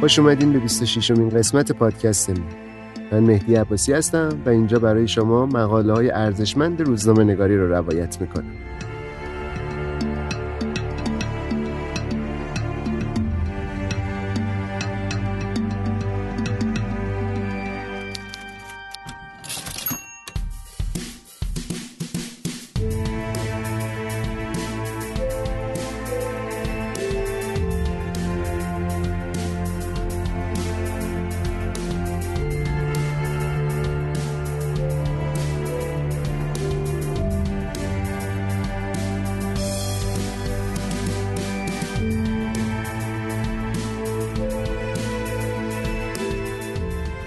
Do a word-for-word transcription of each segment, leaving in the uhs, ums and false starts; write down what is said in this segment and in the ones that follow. خوش اومدین به بیست و ششمین قسمت پادکست ما. من مهدی عباسی هستم و اینجا برای شما مقاله‌های ارزشمند روزنامه نگاری رو روایت می‌کنم.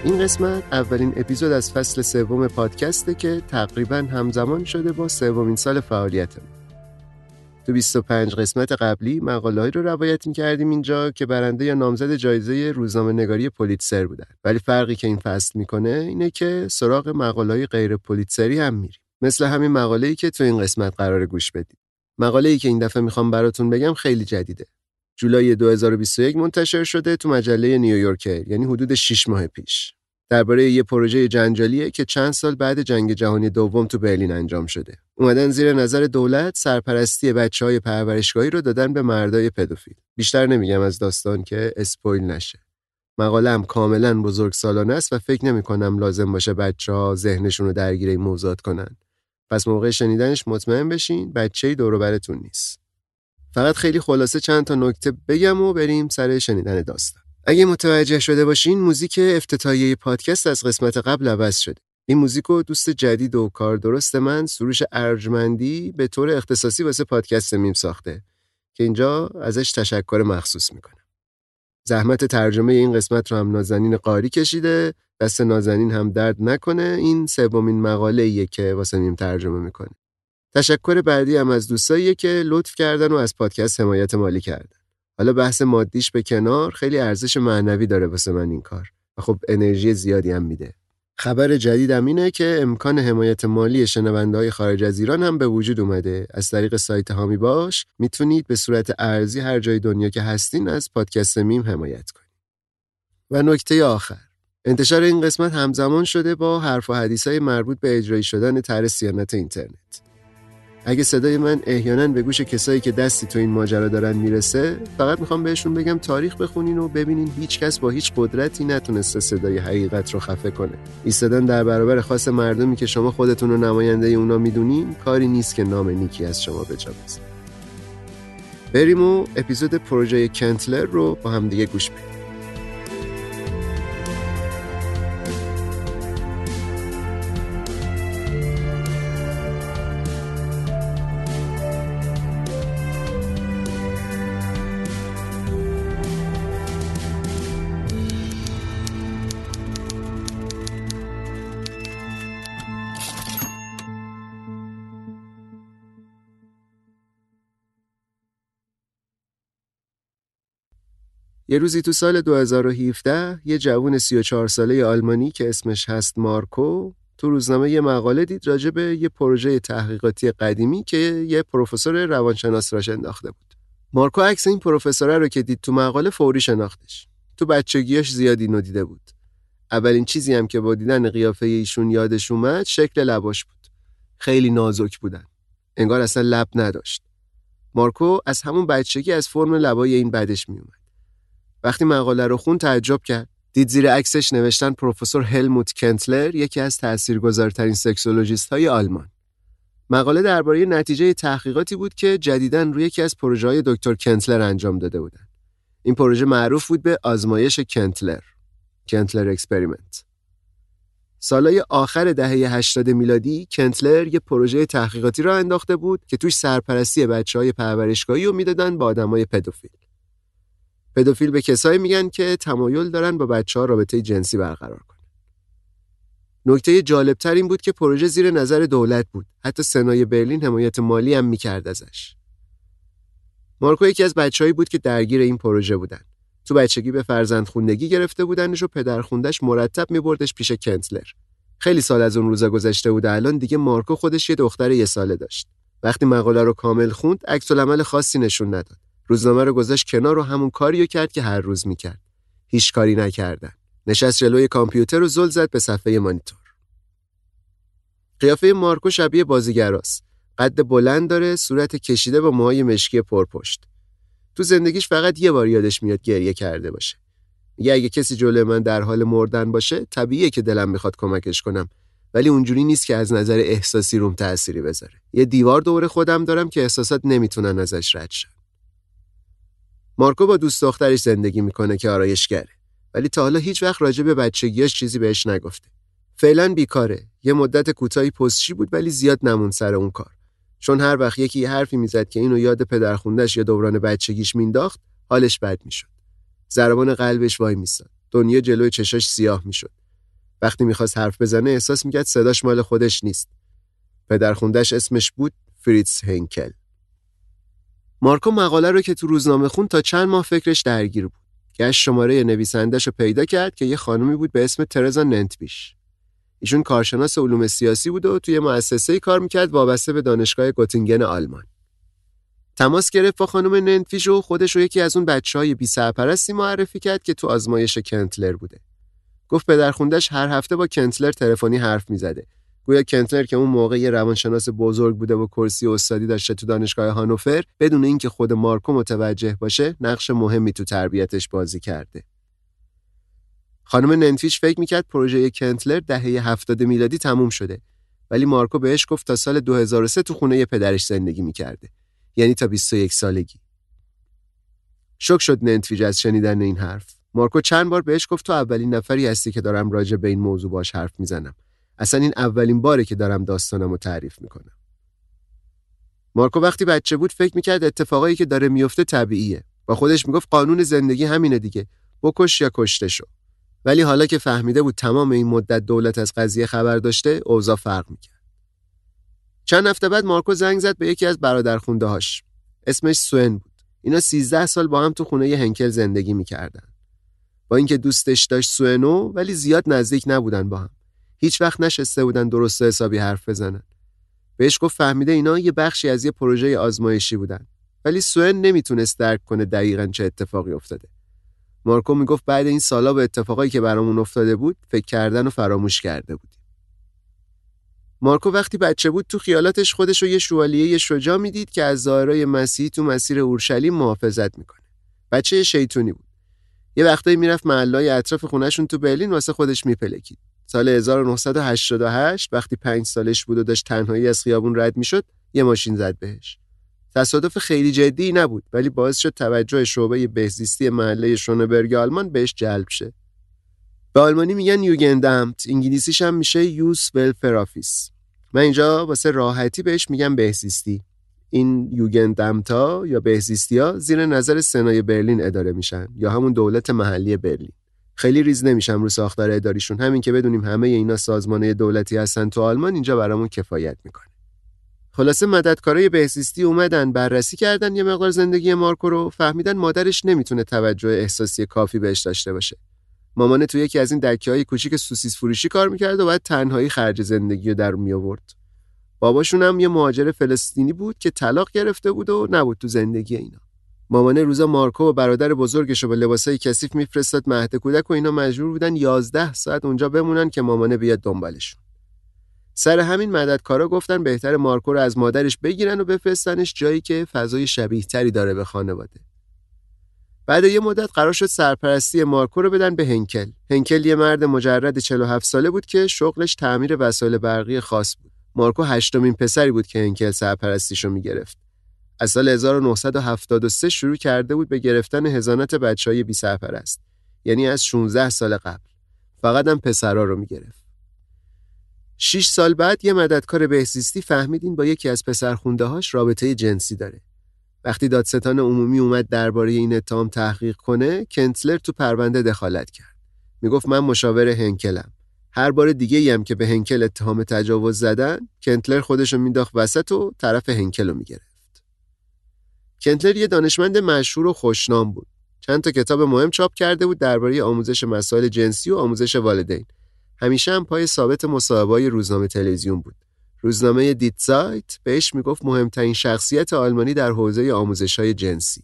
این قسمت اولین اپیزود از فصل سوم پادکسته که تقریباً همزمان شده با سومین سال فعالیتم. تو بیست و پنج قسمت قبلی مقاله‌ای رو روایت می‌کردیم اینجا که برنده یا نامزد جایزه روزنامه‌نگاری پولیتسر بودن. ولی فرقی که این فصل می‌کنه اینه که سراغ مقاله‌های غیر پولیتسری هم میریم. مثل همین مقاله‌ای که تو این قسمت قراره گوش بدید. مقاله‌ای که این دفعه می‌خوام براتون بگم خیلی جدیده. جولای دو هزار و بیست و یک منتشر شده تو مجله نیویورکر، یعنی حدود شش ماه پیش. درباره یه پروژه جنجالیه که چند سال بعد جنگ جهانی دوم تو برلین انجام شده. اومدن زیر نظر دولت سرپرستی بچه‌های پرورشگاهی رو دادن به مردای پدوفیل. بیشتر نمیگم از داستان که اسپویل نشه. مقاله‌ام کاملاً بزرگسالانه است و فکر نمی‌کنم لازم باشه بچه‌ها ذهنشون رو درگیر این موضوعات کنن. پس موقع شنیدنش مطمئن بشین بچه‌ای دور و برتون نیست. فقط خیلی خلاصه چند تا نکته بگم و بریم سر شنیدن داستان. اگه متوجه شده باشین موزیک افتتاحیه پادکست از قسمت قبل عوض شده. این موزیکو دوست جدید و کار درست من سروش ارجمندی به طور اختصاصی واسه پادکست میم ساخته که اینجا ازش تشکر مخصوص میکنم. زحمت ترجمه این قسمت رو هم نازنین قاری کشیده. دست نازنین هم درد نکنه. این سومین مقاله‌ایه که واسه میم ترجمه میکنه. تشکر بعدی هم از دوستاییه که لطف کردن و از پادکست حمایت مالی کردن. حالا بحث مادیش به کنار، خیلی ارزش معنوی داره واسه من این کار و خب انرژی زیادی هم میده. خبر جدیدم اینه که امکان حمایت مالی شنونده‌های خارج از ایران هم به وجود اومده. از طریق سایت هامی باش میتونید به صورت ارزی هر جای دنیا که هستین از پادکست میم حمایت کنید. و نکته آخر، انتشار این قسمت همزمان شده با حرف و حدیث‌های مربوط به اجرایی شدن طرح صیانت اینترنت. اگه صدای من احیانا به گوش کسایی که دستی تو این ماجرا دارن میرسه، فقط میخوام بهشون بگم تاریخ بخونین و ببینین هیچ کس با هیچ قدرتی نتونسته صدای حقیقت رو خفه کنه. ایستادن در برابر خواست مردمی که شما خودتون رو نماینده اونا میدونین کاری نیست که نام نیکی از شما بجنبه. بریم و اپیزود پروژه کنتلر رو با هم دیگه گوش بدیم. یه روزی تو سال دو هزار و هفده یه جوون سی و چهار ساله آلمانی که اسمش هست مارکو تو روزنامه یه مقاله دید راجع به یه پروژه تحقیقاتی قدیمی که یه پروفسور روانشناس راش انداخته بود. مارکو عکس این پروفسوره رو که دید تو مقاله فوری شناختش. تو بچگیاش زیاد اینو دیده بود. اولین چیزی هم که با دیدن قیافه ایشون یادش اومد شکل لباش بود. خیلی نازک بودن. انگار اصلا لب نداشت. مارکو از همون بچگی از فرم لبای این بدش میومد. وقتی مقاله رو خون تعجب کرد. دید زیر عکسش نوشتن پروفسور هلموت کنتلر، یکی از تاثیرگذارترین سکسولوژیست‌های آلمان. مقاله درباره نتیجه تحقیقاتی بود که جدیداً روی یکی از پروژه‌های دکتر کنتلر انجام داده بودن. این پروژه معروف بود به آزمایش کنتلر، کنتلر اکسپریمنت. سالهای آخر دهه هشتاد میلادی کنتلر یه پروژه تحقیقاتی را انداخته بود که توش سرپرستی بچه‌های پرورشگاهی رو میدادن به آدمای پدوفیل. پدوفیل به کسایی میگن که تمایل دارن با بچه‌ها رابطه جنسی برقرار کنن. نکته جالب‌تر این بود که پروژه زیر نظر دولت بود. حتی سنای برلین حمایت مالی هم میکرد ازش. مارکو یکی از بچه‌هایی بود که درگیر این پروژه بودن. تو بچگی به فرزندخوندگی گرفته بودنش و پدرخوندش مرتب میبردش پیش کنتلر. خیلی سال از اون روزا گذشته بود. الان دیگه مارکو خودش یه دختر یه ساله داشت. وقتی مقاله رو کامل خوند، عکس‌العمل خاصی نشون نداد. روزنامه رو گذاشت کنار و همون کاریو کرد که هر روز میکرد. هیچ کاری نکردن. نشست جلوی کامپیوتر و زل زد به صفحه مانیتور. قیافه مارکو شبیه بازیگراست. قد بلند داره، صورت کشیده با موهای مشکی پرپشت. تو زندگیش فقط یه بار یادش میاد گریه کرده باشه. میگه اگه کسی جلوی من در حال مردن باشه، طبیعیه که دلم میخواد کمکش کنم، ولی اونجوری نیست که از نظر احساسی روم تأثیری بذاره. یه دیوار دور خودم دارم که احساسات نمیتونن ازش رد شن. مارکو با دوست دخترش زندگی میکنه که آرایشگره، ولی تا حالا هیچ وقت راجع به بچگیاش چیزی بهش نگفته. فعلا بیکاره. یه مدت کوتاهی پستچی بود ولی زیاد نمون سر اون کار، چون هر وقت یکی حرفی میزد که اینو یاد پدرخونده‌اش یا دوران بچگیش مینداخت، حالش بد میشد. ضربان قلبش وای میستاد. دنیا جلوی چشاش سیاه میشد. وقتی میخواست حرف بزنه احساس میکرد صداش مال خودش نیست. پدرخونده‌اش اسمش بود فریتز هینکل. مارکو مقاله رو که تو روزنامه خون تا چند ماه فکرش درگیر بود. گشت شماره نویسندش رو پیدا کرد که یه خانمی بود به اسم ترزا ننتبیش. ایشون کارشناس علوم سیاسی بود و توی مؤسسه‌ای کار میکرد وابسته به دانشگاه گوتینگن آلمان. تماس گرفت با خانم ننتبیش و خودش رو یکی از اون بچه‌های بی‌سرپرستی معرفی کرد که تو آزمایش کنتلر بوده. گفت پدرخونده‌اش هر هفته با کنتلر تلفنی حرف می‌زده. گویا کنتلر که اون موقع یه روانشناس بزرگ بوده و کرسی استادی داشته تو دانشگاه هانوفر، بدون اینکه خود مارکو متوجه باشه نقش مهمی تو تربیتش بازی کرده. خانم ننتیش فکر میکرد پروژه کنتلر دهه هفتاد میلادی تموم شده، ولی مارکو بهش گفت تا سال دو هزار و سه تو خونه پدرش زندگی میکرده، یعنی تا بیست و یک سالگی. شوک شد ننتیش از شنیدن این حرف. مارکو چند بار بهش گفت تو اولین نفری هستی که دارم راجع به این موضوع باش حرف میزنم. اصلا این اولین باره که دارم داستانم رو تعریف میکنم. مارکو وقتی بچه بود فکر میکرد اتفاقایی که داره میفته طبیعیه. با خودش میگفت قانون زندگی همینه دیگه، بکش یا کشته شو. ولی حالا که فهمیده بود تمام این مدت دولت از قضیه خبر داشته، اوضاع فرق میکرد. چند هفته بعد مارکو زنگ زد به یکی از برادرخونده‌هاش. اسمش سوئن بود. اینا سیزده سال با هم تو خونه ی هنکل زندگی میکردن. با اینکه دوستش داشت سوئنو، ولی زیاد نزدیک نبودن با هم. هیچ وقت نشسته بودن درست حسابی حرف بزنن. بهش گفت فهمیده اینا یه بخشی از یه پروژه آزمایشی بودن، ولی سوئن نمیتونست درک کنه دقیقاً چه اتفاقی افتاده. مارکو میگفت بعد این سالا به اتفاقایی که برامون افتاده بود فکر کردن و فراموش کرده بودیم. مارکو وقتی بچه بود تو خیالاتش خودش رو یه شوالیه شجاع میدید که از ظاهرای مسیحی تو مسیر اورشلیم محافظت میکنه. بچه شیطونی بود. یه وقتایی میرفت محله‌های اطراف خونه‌شون تو برلین واسه خودش میپلکید. سال هزار و نهصد و هشتاد و هشت وقتی پنج سالش بود و داشت تنهایی از خیابون رد میشد، یه ماشین زد بهش. تصادف خیلی جدی نبود، ولی باعث شد توجه شعبه بهزیستی محله شونبرگ آلمان بهش جلب شه. به آلمانی میگن یوگندامت، انگلیسیش هم میشه یوس ولفر آفیس. من اینجا واسه راحتی بهش میگم بهزیستی. این یوگندامتا یا بهزیستیا زیر نظر سنای برلین اداره میشن یا همون دولت محلی برلین. خیلی ریز نمیشم رو ساختار اداریشون، همین که بدونیم همه اینا سازمانه دولتی هستن تو آلمان اینجا برامون کفایت میکنه. خلاصه مددکارای بهزیستی اومدن بررسی کردن یه مقدار زندگی مارکو رو، فهمیدن مادرش نمیتونه توجه احساسی کافی بهش داشته باشه. مامانه تو یکی از این دکه‌های کوچیک سوسیس فروشی کار میکرد و بعد تنهایی خرج زندگی رو در می آورد. باباشون هم یه مهاجر فلسطینی بود که طلاق گرفته بود و نبود تو زندگی اینا. مامانه روزا مارکو و برادر بزرگش رو با لباسای کثیف میفرستاد مهد کودک و اینا مجبور بودن یازده ساعت اونجا بمونن که مامانه بیاد دنبالشون. سر همین مددکارا گفتن بهتره مارکو رو از مادرش بگیرن و بفرستنش جایی که فضای شبیه‌تری داره به خانواده. بعد یه مدت قرار شد سرپرستی مارکو رو بدن به هنکل. هنکل یه مرد مجرد چهل و هفت ساله بود که شغلش تعمیر وسایل برقی خاص بود. مارکو هشتمین پسری بود که هنکل سرپرستیشو میگرفت. از سال هزار و نهصد و هفتاد و سه شروع کرده بود به گرفتن حضانت بچهای بی سرپرست. یعنی از شانزده سال قبل. فقط هم پسرا رو میگرفت. شش سال بعد یه مددکار بهزیستی فهمید این با یکی از پسرخونده‌هاش رابطه جنسی داره. وقتی دادستان عمومی اومد درباره این اتهام تحقیق کنه، کنتلر تو پرونده دخالت کرد. میگفت من مشاور هنکلم. هر بار دیگه‌ای هم که به هنکل اتهام تجاوز زدن، کنتلر خودشو مینداخت وسط و طرف هنکل رو میگرفت. کنتلر یه دانشمند مشهور و خوشنام بود. چند تا کتاب مهم چاپ کرده بود درباره آموزش مسائل جنسی و آموزش والدین. همیشه هم پای ثابت مصاحبه‌های روزنامه تلویزیون بود. روزنامه دید سایت بهش میگفت مهمترین شخصیت آلمانی در حوزه آموزش‌های جنسی.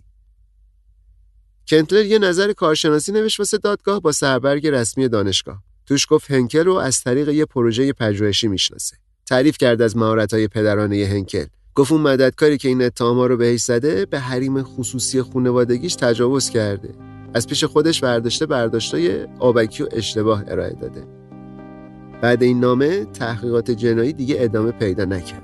کنتلر یه نظر کارشناسی نوشت واسه دادگاه با سربرگ رسمی دانشگاه. توش گفت هنکل رو از طریق یه پروژه پژوهشی میشناسه. تعریف کرد از مهارت‌های پدرانه هنکل. گفت اون مددکاری که این اتهام‌ها رو بهش زده به حریم خصوصی خانوادگیش تجاوز کرده. از پیش خودش برداشته برداشتای آبکی و اشتباه ارائه داده. بعد این نامه تحقیقات جنایی دیگه ادامه پیدا نکرد.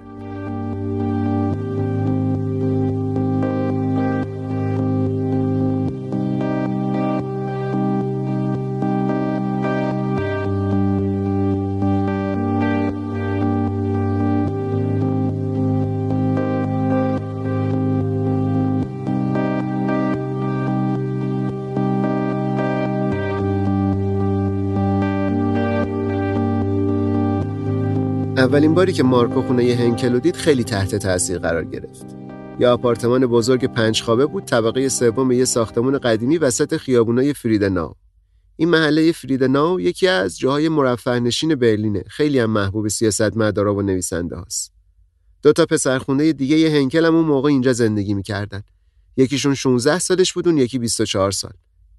اولین باری که مارکو خونه ی هنکلو دید خیلی تحت تاثیر قرار گرفت. یه آپارتمان بزرگ پنج خوابه بود، طبقه سوم یه ساختمان قدیمی وسط خیابونای فریدناو. این محله فریدناو یکی از جاهای مرفه نشین برلینه، خیلی هم محبوب سیاستمدارا و نویسنده‌هاست. دو تا پسرخونه دیگه ی هنکل هم اون موقع اینجا زندگی می‌کردن. یکیشون شانزده سالش بود، اون یکی بیست و چهار سال.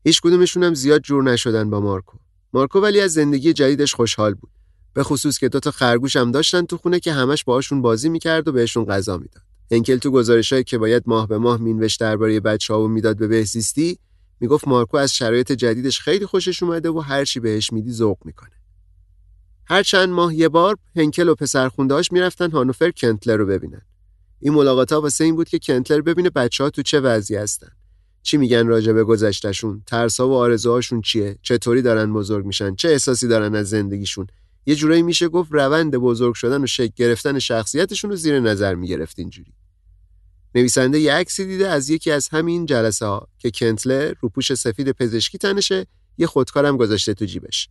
هیچ کدومشون هم زیاد جور نشدن با مارکو. مارکو ولی از زندگی جدیدش خوشحال بود. به خصوص که دوتا خرگوش هم داشتن تو خونه که همش باهاشون بازی میکرد و بهشون غذا میداد. هنکل تو گزارشایی که باید ماه به ماه مینوشت درباره بچه‌ها و میداد به بهزیستی، میگفت مارکو از شرایط جدیدش خیلی خوشش اومده و هر چی بهش میدی ذوق میکنه. هر چند ماه یه بار هنکل و پسرخونده‌هاش میرفتن هانوفر کنتلر رو ببینن. این ملاقات‌ها واسه این بود که کنتلر ببینه بچه‌ها تو چه وضعی هستن. چی میگن راجع به گذشته‌شون، ترس‌ها و آرزوهاشون چیه، چطوری دارن بزرگ میشن، چه احساسی دارن از زندگیشون. یه جورایی میشه گفت روند بزرگ شدن و شکل گرفتن شخصیتشون رو زیر نظر میگرفت اینجوری. نویسنده یه عکسی دیده از یکی از همین جلسه ها که کنتلر روپوش سفید پزشکی تنشه، یه خودکارم گذاشته تو جیبش.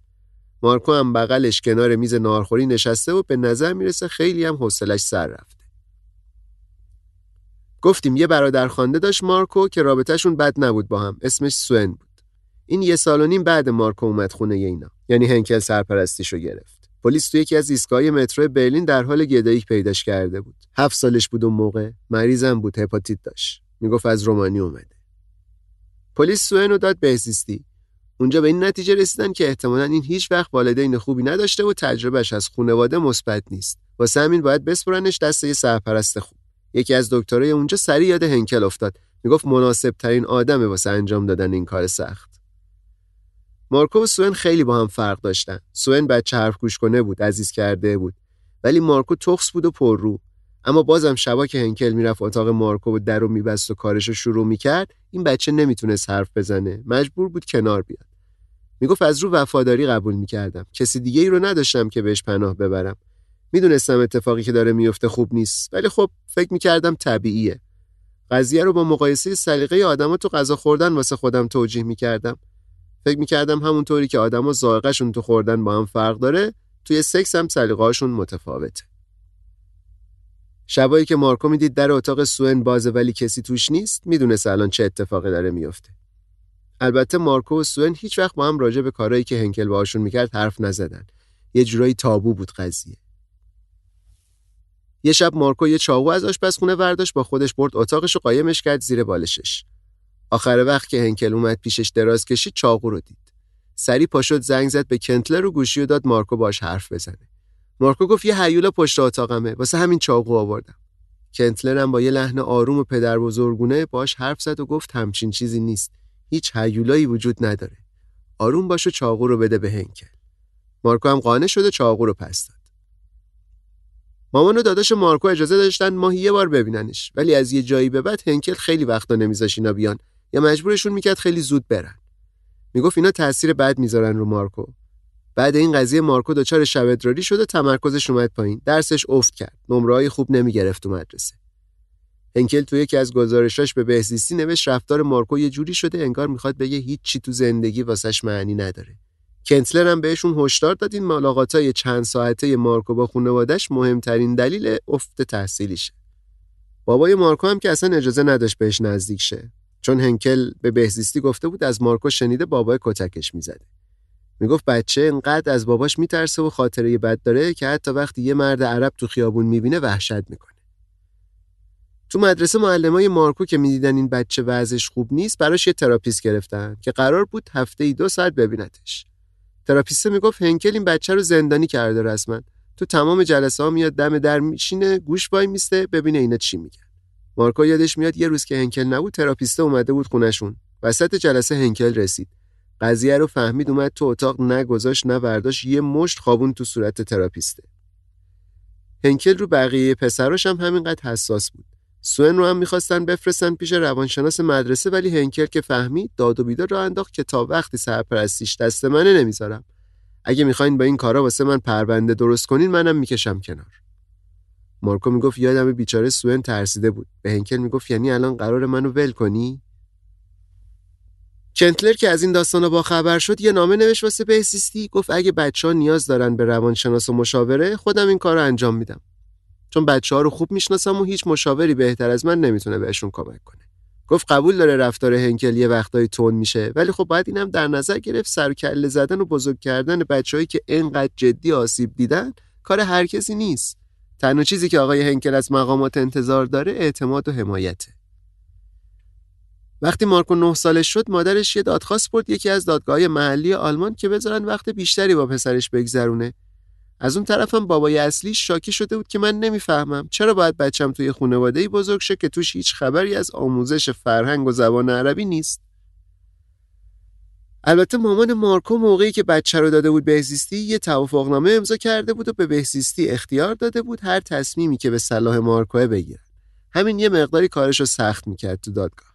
مارکو هم بغلش کنار میز ناهارخوری نشسته و به نظر میرسه خیلی هم حوصله‌اش سر رفته. گفتیم یه برادر خوانده داشت مارکو که رابطه‌شون بد نبود با هم، اسمش سوئن بود. این یه سال و نیم بعد مارکو اومد خونه اینا، یعنی هنکل سرپرستیشو گرفت. پلیس تو یکی از ایستگاه‌های مترو برلین در حال گدایی پیداش کرده بود. هفت سالش بود اون موقع، مریضم بود، هپاتیت داشت. میگفت از رومانی اومده. پلیس سوئن رو داد بهزیستی. اونجا به این نتیجه رسیدن که احتمالاً این هیچ وقت والدین خوبی نداشته و تجربهش از خانواده مثبت نیست. واسه همین باید بسپرنش دست یه سرپرست خوب. یکی از دکترای اونجا سری یاد هنکل افتاد. میگفت مناسب ترین آدمه واسه انجام دادن این کار سخت. مارکو و سوئن خیلی با هم فرق داشتن. سوئن بچه حرف گوش کنه بود، عزیز کرده بود. ولی مارکو تخس بود و پررو. اما بازم شبا که هنکل میرفت اتاق مارکو و درو میبست و کارشو شروع میکرد، این بچه نمیتونست حرف بزنه، مجبور بود کنار بیاد. میگفت از رو وفاداری قبول میکردم، کسی دیگه ای رو نداشتم که بهش پناه ببرم. میدونستم اتفاقی که داره میفته خوب نیست، ولی خب فکر میکردم طبیعیه. قضیه رو با مقایسه سلیقه آدما تو غذا خوردن واسه خودم توجیه میکردم. فکر میکردم همونطوری که آدما ذائقه‌شون تو خوردن با هم فرق داره، توی سکس هم سلیقه‌شون متفاوته. شبایی که مارکو میدید در اتاق سوئن بازه ولی کسی توش نیست، میدونست الان چه اتفاقی داره میفته. البته مارکو و سوئن هیچ وقت با هم راجع به کارهایی که هنکل باهاشون میکرد حرف نزدن. یه جورایی تابو بود قضیه. یه شب مارکو یه چاقو از آشپزخونه برداشت، با خودش برد اتاقش و قایمش کرد زیر بالشش. آخر وقت که هنکل اومد پیشش دراز کشید، چاقو رو دید. سری پاشد زنگ زد به کنتلر و گوشی رو داد مارکو باش حرف بزنه. مارکو گفت یه هیولا پشت اتاقمه، واسه همین چاقو آوردم. کنتلر هم با یه لحن آروم و پدربزرگونه باش حرف زد و گفت همچین چیزی نیست، هیچ هیولایی وجود نداره، آروم باش و چاقو رو بده به هنکل. مارکو هم قانع شد و چاقو رو پس داد. مامان و داداش مارکو اجازه داشتن ماهی یه بار ببیننش، ولی از یه جایی به بعد هنکل خیلی وقتا نمیذاش اینا بیان، یا مجبورشون میکرد خیلی زود برن. میگفت اینا تاثیر بد میذارن رو مارکو. بعد این قضیه مارکو دچار شب ادراری شد و تمرکزش اومد پایین، درسش افت کرد، نمره‌های خوب نمیگرفت تو مدرسه. هنکل توی یکی از گزارشاش به بهزیستی نوشت رفتار مارکو یه جوری شده انگار میخواد بگه هیچ چی تو زندگی واسش معنی نداره. کنتلر هم بهشون هشدار داد این ملاقاتای چند ساعته مارکو با خانواده‌اش مهمترین دلیل افت تحصیلیشه. بابای مارکو هم که اصلا اجازه نداشت بهش نزدیک شه، چون هنکل به بهزیستی گفته بود از مارکو شنیده بابای کتکش میزده. میگفت بچه انقدر از باباش میترسه و خاطره بد داره که حتی وقتی یه مرد عرب تو خیابون میبینه وحشت میکنه. تو مدرسه معلمای مارکو که میدیدن این بچه وضعش خوب نیست، براش یه تراپیست گرفتن که قرار بود هفته‌ای دو ساعت ببینتش. تراپیست میگفت هنکل این بچه رو زندانی کرده رسما، تو تمام جلسه‌ها میاد دم در میشینه، گوش وای میسته ببینه اینا چی میگن. مارکو یادش میاد یه روز که هنکل نبود، تراپیست اومده بود خونشون. وسط جلسه هنکل رسید، قضیه رو فهمید، اومد تو اتاق، نگذاشت نه برداشت، یه مشت خوابون تو صورت تراپیسته. هنکل رو بقیه پسراش هم همینقدر حساس بود. سوئن رو هم میخواستن بفرستن پیش روانشناس مدرسه، ولی هنکل که فهمید داد و بیداد راه انداخت که تا وقتی سرپرستیش دست منه نمیذارم. اگه میخواین با این کارا واسه من پرونده درست کنین، منم میکشم کنار. مارکو میگفت یادم بیچاره سوئن ترسیده بود. به هنکل میگفت یعنی الان قرار منو ول کنی؟ کنتلر که از این داستانا با خبر شد، یه نامه نوشت واسه بهزیستی، گفت اگه بچه‌ها نیاز دارن به روانشناس و مشاوره، خودم این کارو انجام میدم، چون بچه‌ها رو خوب میشناسم و هیچ مشاوری بهتر از من نمیتونه بهشون کمک کنه. گفت قبول داره رفتار هنکل یه وقتایی تون میشه، ولی خب باید اینم در نظر گرفت سر کله زدن و بزرگ کردن بچه‌هایی که اینقدر جدی آسیب دیدن کار هر کسی نیست. تنها چیزی که آقای هنکل از مقامات انتظار داره اعتماد و حمایته. وقتی مارکو نه سالش شد، مادرش یه دادخواست برد یکی از دادگاه‌های محلی آلمان که بذارن وقت بیشتری با پسرش بگذرونه. از اون طرفم بابای اصلیش شاکی شده بود که من نمیفهمم چرا باید بچم توی خانواده‌ای بزرگ شه که توش هیچ خبری از آموزش فرهنگ و زبان عربی نیست. البته مامان مارکو موقعی که بچه رو داده بود بهزیستی، یه توافقنامه امضا کرده بود و به بهزیستی اختیار داده بود هر تصمیمی که به صلاح مارکو بگیره. همین یه مقداری کارشو سخت می‌کرد تو دادگاه.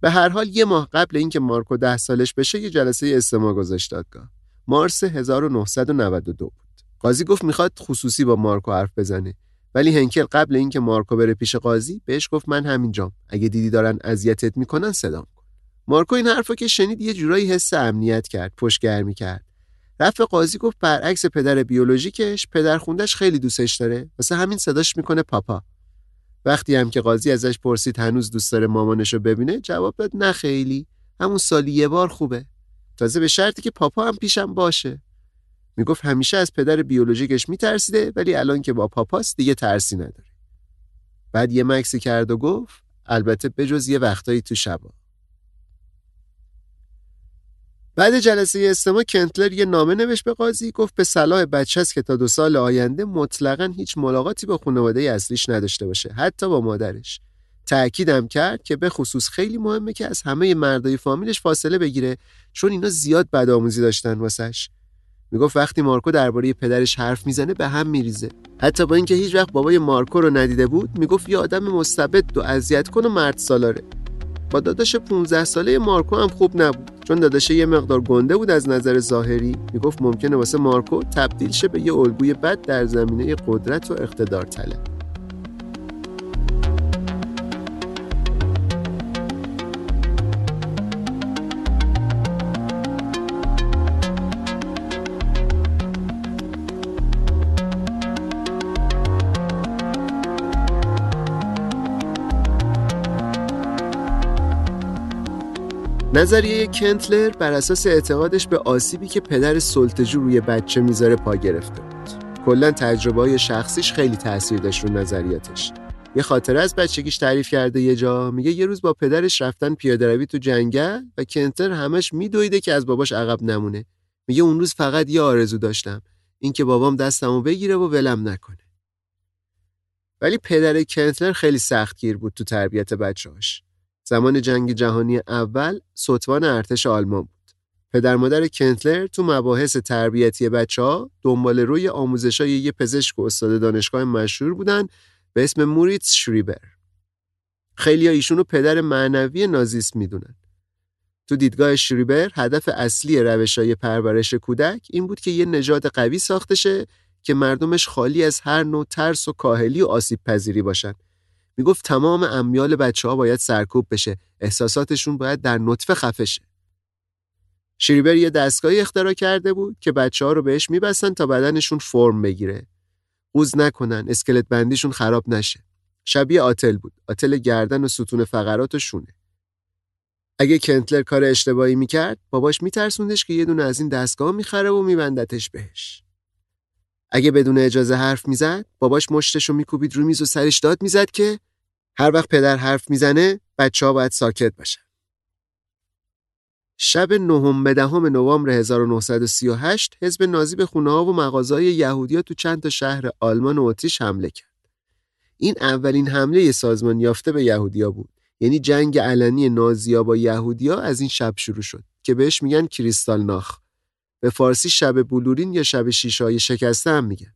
به هر حال یه ماه قبل اینکه مارکو ده سالش بشه، یه جلسه استماع گذاشت دادگاه. مارس هزار و نهصد و نود و دو بود. قاضی گفت میخواد خصوصی با مارکو حرف بزنه، ولی هنکل قبل اینکه مارکو بره پیش قاضی بهش گفت من همینجام، اگه دیدی دارن اذیتت میکنن صدام کن. مارکو این حرفو که شنید یه جورایی حس امنیت کرد، پشت گرمی کرد. رفت قاضی گفت برعکس پدر بیولوژیکش، پدر خوندش خیلی دوستش داره، واسه همین صداش میکنه پاپا. وقتی هم که قاضی ازش پرسید هنوز دوست داره مامانشو ببینه، جواب داد نه خیلی، همون سالی یه بار خوبه، تازه به شرطی که پاپا هم پیشم باشه. میگفت همیشه از پدر بیولوژیکش میترسیده، ولی الان که با پاپاست دیگه ترسی نداره. بعد یه مکسی کرد و گفت البته بجز یه وقتایی تو شبا. بعد جلسه استماع کنتلر یه نامه نوشت به قاضی، گفت به صلاح بچه است که تا دو سال آینده مطلقاً هیچ ملاقاتی با خانواده اصلیش نداشته باشه، حتی با مادرش. تأکیدم کرد که به خصوص خیلی مهمه که از همه مردای فامیلش فاصله بگیره، چون اینا زیاد بدآموزی داشتن واسش. میگفت وقتی مارکو درباره پدرش حرف میزنه به هم میریزه. حتی با اینکه هیچ وقت بابای مارکو رو ندیده بود، میگفت یه آدم مستبد و اذیت‌کن و مردسالاره. با داداش پانزده ساله مارکو هم خوب نبود، چون داداش یه مقدار گنده بود از نظر ظاهری. میگفت ممکنه واسه مارکو تبدیل شه به یه الگوی بد در زمینه قدرت و اقتدار طلب. نظریه کنتلر بر اساس اعتقادش به آسیبی که پدر سلطه‌جو روی بچه میذاره پا گرفته بود. کلاً تجربه‌های شخصیش خیلی تأثیر داشت رو نظریاتش. یه خاطره از بچگیش تعریف کرده یه جا، میگه یه روز با پدرش رفتن پیاده‌روی تو جنگل و کنتلر همش میدویده که از باباش عقب نمونه. میگه اون روز فقط یه آرزو داشتم، این که بابام دستمو بگیره و ولم نکنه. ولی پدر کنتلر خیلی سختگیر بود تو تربیت بچه‌هاش. زمان جنگ جهانی اول ستوان ارتش آلمان بود. پدر مادر کنتلر تو مباحث تربیتی بچه‌ها دنبال روی آموزش‌های یه پزشک و استاد دانشگاه مشهور بودن به اسم موریتس شریبر. خیلی‌ها ایشونو پدر معنوی نازیسم میدونن. تو دیدگاه شریبر هدف اصلی روش‌های پرورش کودک این بود که یه نژاد قوی ساخته شه که مردمش خالی از هر نوع ترس و کاهلی و آسیب‌پذیری باشن. میگفت تمام امیال بچه‌ها باید سرکوب بشه، احساساتشون باید در نطفه خفه شه. شریبر یه دستگاهی اختراع کرده بود که بچه‌ها رو بهش میبستن تا بدنشون فرم بگیره، قوز نکنن، اسکلت بندیشون خراب نشه. شبیه آتل بود، آتل گردن و ستون فقرات و شونه. اگه کنتلر کار اشتباهی میکرد، باباش میترسوندش که یه دونه از این دستگاه میخره و میبندتش بهش. اگه بدون اجازه حرف میزد، باباش مشتشو میکوبید رو میز و سرش داد میزد که هر وقت پدر حرف میزنه بچه‌ها باید ساکت باشن. شب نهم به دهم نوامبر هزار و نهصد و سی و هشت حزب نازی به خونه‌ها و مغازه‌های یهودی‌ها تو چند تا شهر آلمان و اتریش حمله کرد. این اولین حمله سازمان یافته به یهودی‌ها بود. یعنی جنگ علنی نازی‌ها با یهودی‌ها از این شب شروع شد که بهش میگن کریستالناخت. به فارسی شب بلورین یا شب شیشه‌های شکسته هم میگن.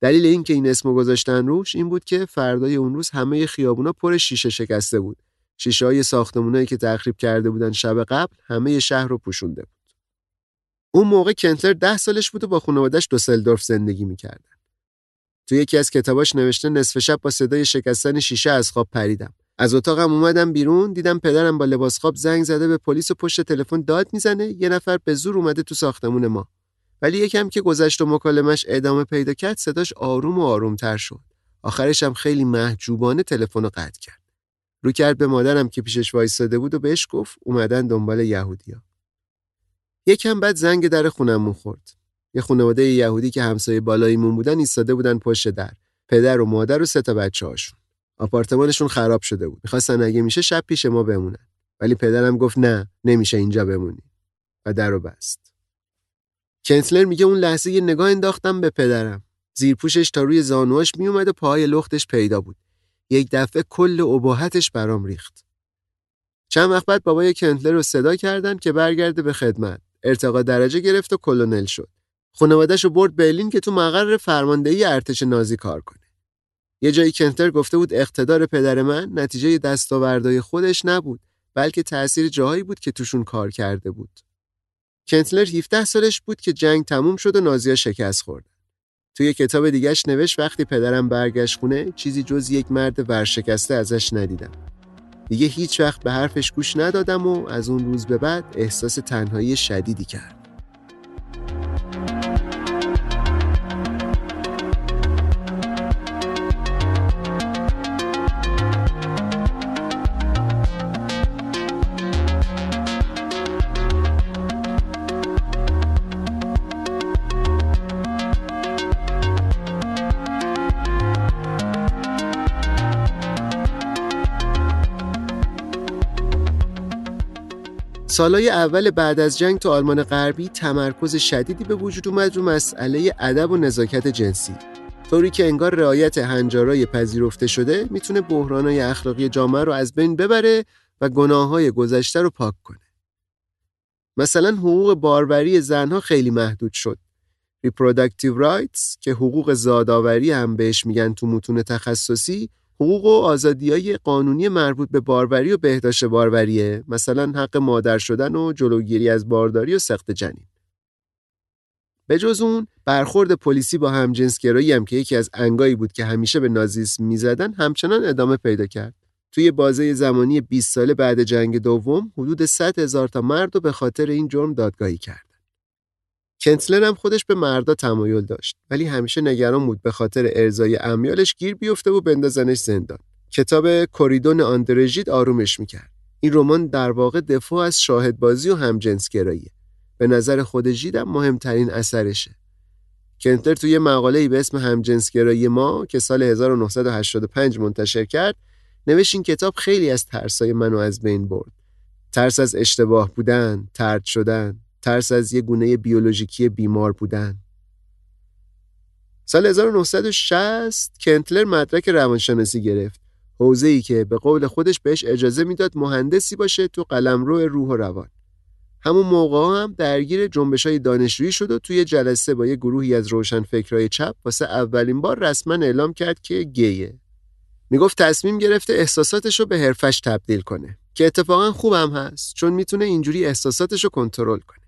دلیل این که این اسمو گذاشتن روش این بود که فردای اون روز همه خیابونا پر شیشه شکسته بود. شیشه‌های ساختمونایی که تخریب کرده بودن شب قبل همه شهر رو پوشونده بود. اون موقع کنتلر ده سالش بود و با خانواده‌اش دوسلدورف زندگی میکردن. تو یکی از کتاباش نوشته نصف شب با صدای شکستن شیشه از خواب پریدم. از اتاقم اومدم بیرون، دیدم پدرم با لباس خواب زنگ زده به پلیس و پشت تلفن داد میزنه یه نفر به زور اومده تو ساختمون ما. ولی یکم که گذشت و مکالمش ادامه پیدا کرد، صداش آروم و آرومتر شد. آخرش هم خیلی محجوبانه تلفن رو قطع کرد. رو کرد به مادرم که پیشش وایساده بود و بهش گفت اومدن دنبال یهودیا. یکم بعد زنگ در خونمون خورد. یه خانواده یهودی که همسایه بالاییمون بودن ایستاده بودن پشت در. پدر و مادر و سه تا بچه‌هاشون. آپارتمانشون خراب شده بود. می‌خواستن اگه میشه شب پیش ما بمونن. ولی پدرم گفت نه، نمیشه اینجا بمونی. و درو بست. کنتلر میگه اون لحظه یه نگاه انداختم به پدرم. زیرپوشش تا روی زانوهاش میومد و پاهای لختش پیدا بود. یک دفعه کل اباحتش برام ریخت. چند وقت بعد بابای کنتلر رو صدا کردن که برگرده به خدمت. ارتقا درجه گرفت و کلونل شد. خانواده‌شو برد برلین که تو مقر فرماندهی ارتش نازی کار کنه. یه جایی کنتلر گفته بود اقتدار پدر من نتیجه دستاوردهای خودش نبود، بلکه تأثیر جاهایی بود که توشون کار کرده بود. کنتلر هفده سالش بود که جنگ تموم شد و نازی‌ها شکست خوردن. توی کتاب دیگه‌اش نوشت وقتی پدرم برگشت خونه چیزی جز یک مرد ورشکسته ازش ندیدم. دیگه هیچ وقت به حرفش گوش ندادم و از اون روز به بعد احساس تنهایی شدیدی کردم. سالهای اول بعد از جنگ تو آلمان غربی تمرکز شدیدی به وجود اومد رو مسئله ادب و نزاکت جنسی، طوری که انگار رعایت هنجارای پذیرفته شده میتونه بحران‌های اخلاقی جامعه رو از بین ببره و گناه‌های گذشته رو پاک کنه. مثلا حقوق باروری زنها خیلی محدود شد. reproductive rights که حقوق زادآوری هم بهش میگن تو متون تخصصی، حقوق و آزادی‌های قانونی مربوط به باروری و بهداشت باروریه، مثلا حق مادر شدن و جلوگیری از بارداری و سقط جنین. به جز اون، برخورد پلیسی با همجنسگرایی هم که یکی از انگایی بود که همیشه به نازیسم میزدن همچنان ادامه پیدا کرد. توی بازه زمانی بیست ساله بعد جنگ دوم، حدود صد هزار تا مرد رو به خاطر این جرم دادگاهی کردن. کنتلر هم خودش به مردا تمایل داشت، ولی همیشه نگران بود به خاطر ارضای امیالش گیر بیفته و بندازنش زندان. کتاب کوریدون آندرژید آرومش میکرد. این رمان در واقع دفاع از شاهدبازی و همجنسگراییه. به نظر خود ژید هم مهمترین اثرشه. کنتلر توی یه مقاله‌ای به اسم همجنسگرایی ما که سال هزار و نهصد و هشتاد و پنج منتشر کرد، نوشت این کتاب خیلی از ترسای منو از بین برد. ترس از اشتباه بودن، طرد شدن، ترس از یه گونه بیولوژیکی بیمار بودن. سال هزار و نهصد و شصت کنتلر مدرک روانشناسی گرفت، حوزه‌ای که به قول خودش بهش اجازه میداد مهندسی باشه تو قلمرو روح و روان. همون موقع هم درگیر جنبش‌های دانشجویی شد و توی جلسه با یه گروهی از روشنفکرای چپ واسه اولین بار رسما اعلام کرد که گیه. میگفت تصمیم گرفته احساساتش رو به حرفش تبدیل کنه، که اتفاقا خوبم هست چون میتونه اینجوری احساساتش رو کنترل کنه.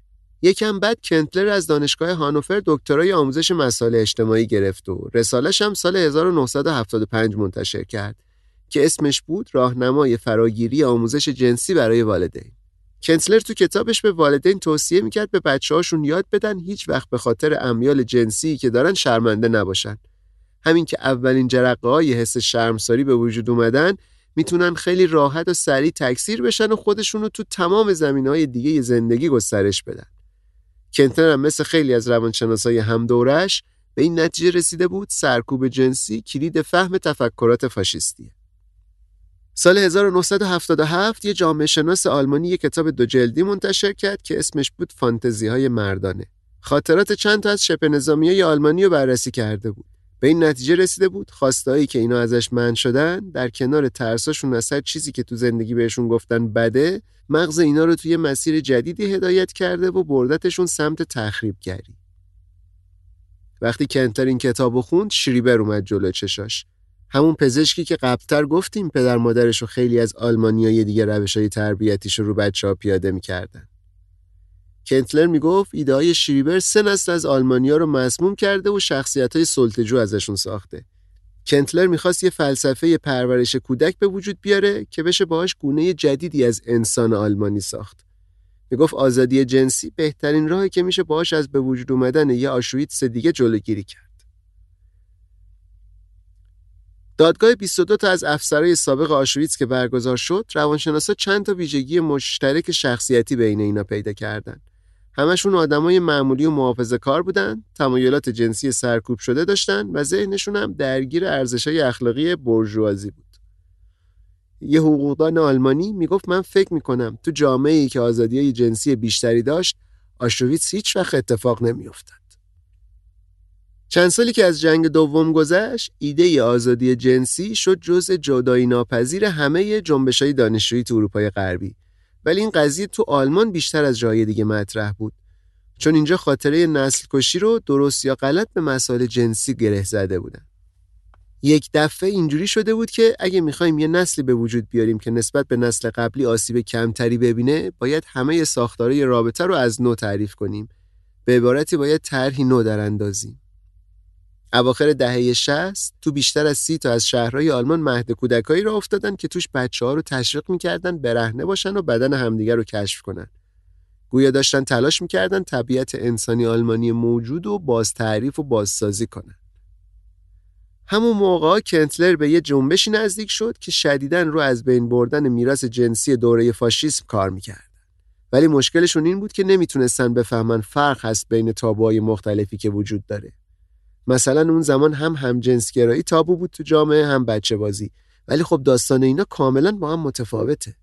یکم بعد کنتلر از دانشگاه هانوفر دکترای آموزش مسائل اجتماعی گرفت و رساله‌ش هم سال هزار و نهصد و هفتاد و پنج منتشر کرد که اسمش بود راهنمای فراگیری آموزش جنسی برای والدین. کنتلر تو کتابش به والدین توصیه میکرد به بچه‌هاشون یاد بدن هیچ وقت به خاطر امیال جنسی که دارن شرمنده نباشن. همین که اولین جرقه‌های حس شرمساری به وجود اومدن، میتونن خیلی راحت و سریع تکثیر بشن و خودشونو تو تمام زمینه‌های دیگه زندگی گسترش بدن. کنتلر هم مثل خیلی از روانشناسای همدورش به این نتیجه رسیده بود سرکوب جنسی کلید فهم تفکرات فاشیستیه. سال هزار و نهصد و هفتاد و هفت یه جامعه شناس آلمانی یه کتاب دو جلدی منتشر کرد که اسمش بود فانتزی‌های مردانه. خاطرات چند تا از شبه نظامیای آلمانی رو بررسی کرده بود. به این نتیجه رسیده بود خواستایی که اینا ازش منع شدن در کنار ترساشون از هر چیزی که تو زندگی بهشون گفتن بده، مغز اینا رو توی مسیر جدیدی هدایت کرده و بردتشون سمت تخریبگری. وقتی کنتلر این کتابو خوند، شریبر اومد جلو چشاش. همون پزشکی که قبلتر گفتیم پدر مادرش و خیلی از آلمانیای دیگه روش‌های تربیتیش رو بچه‌ها پیاده می‌کردن. کنتلر میگفت ایده‌های شریبر سه نسل از آلمانی‌ها رو مسموم کرده و شخصیت‌های سلطه‌جو ازشون ساخته. کنتلر می‌خواست یه فلسفه پرورش کودک به وجود بیاره که بشه باهاش گونه جدیدی از انسان آلمانی ساخت. میگفت آزادی جنسی بهترین راهی که میشه باهاش از به وجود اومدن یه آشویتس دیگه جلوگیری کرد. دادگاه بیست و دو تا از افسرای سابق آشویتس که برگزار شد، روانشناسا چند تا ویژگی مشترک شخصیتی بین اینا پیدا کردن. همشون آدمای معمولی و محافظه‌کار بودن، تمایلات جنسی سرکوب شده داشتن و ذهنشون هم درگیر ارزش‌های اخلاقی بورژوازی بود. یه حقوقدان آلمانی میگفت من فکر می‌کنم تو جامعه‌ای که آزادی‌های جنسی بیشتری داشت، آشویتس هیچ‌وقت اتفاق نمی‌افتاد. چند سالی که از جنگ دوم گذشت، ایده ای آزادی جنسی شد جزء جدایی ناپذیر همه جنبش‌های دانشجویی تو اروپای غربی. ولی این قضیه تو آلمان بیشتر از جای دیگه مطرح بود، چون اینجا خاطره نسل کشی رو درست یا غلط به مسائل جنسی گره زده بودن. یک دفعه اینجوری شده بود که اگه می‌خوایم یه نسلی به وجود بیاریم که نسبت به نسل قبلی آسیب کمتری ببینه، باید همه ساختارهای رابطه رو از نو تعریف کنیم. به عبارتی باید طرحی نو دراندازیم. اواخر دهه شصت تو بیشتر از سی تا از شهرهای آلمان مهد کودکایی را افتادن که توش بچه‌ها رو تشویق می‌کردن برهنه باشن و بدن همدیگر رو کشف کنن. گویا داشتن تلاش می‌کردن طبیعت انسانی آلمانی موجود رو باز تعریف و بازسازی کنن. همون موقع کنتلر به یه جنبشی نزدیک شد که شدیداً رو از بین بردن میراث جنسی دوره فاشیسم کار می‌کرد. ولی مشکلشون این بود که نمی‌تونستن بفهمن فرق هست بین تابوهای مختلفی که وجود داره. مثلا اون زمان هم همجنسگرایی تابو بود تو جامعه، هم بچه بازی. ولی خب داستان اینا کاملا با هم متفاوته.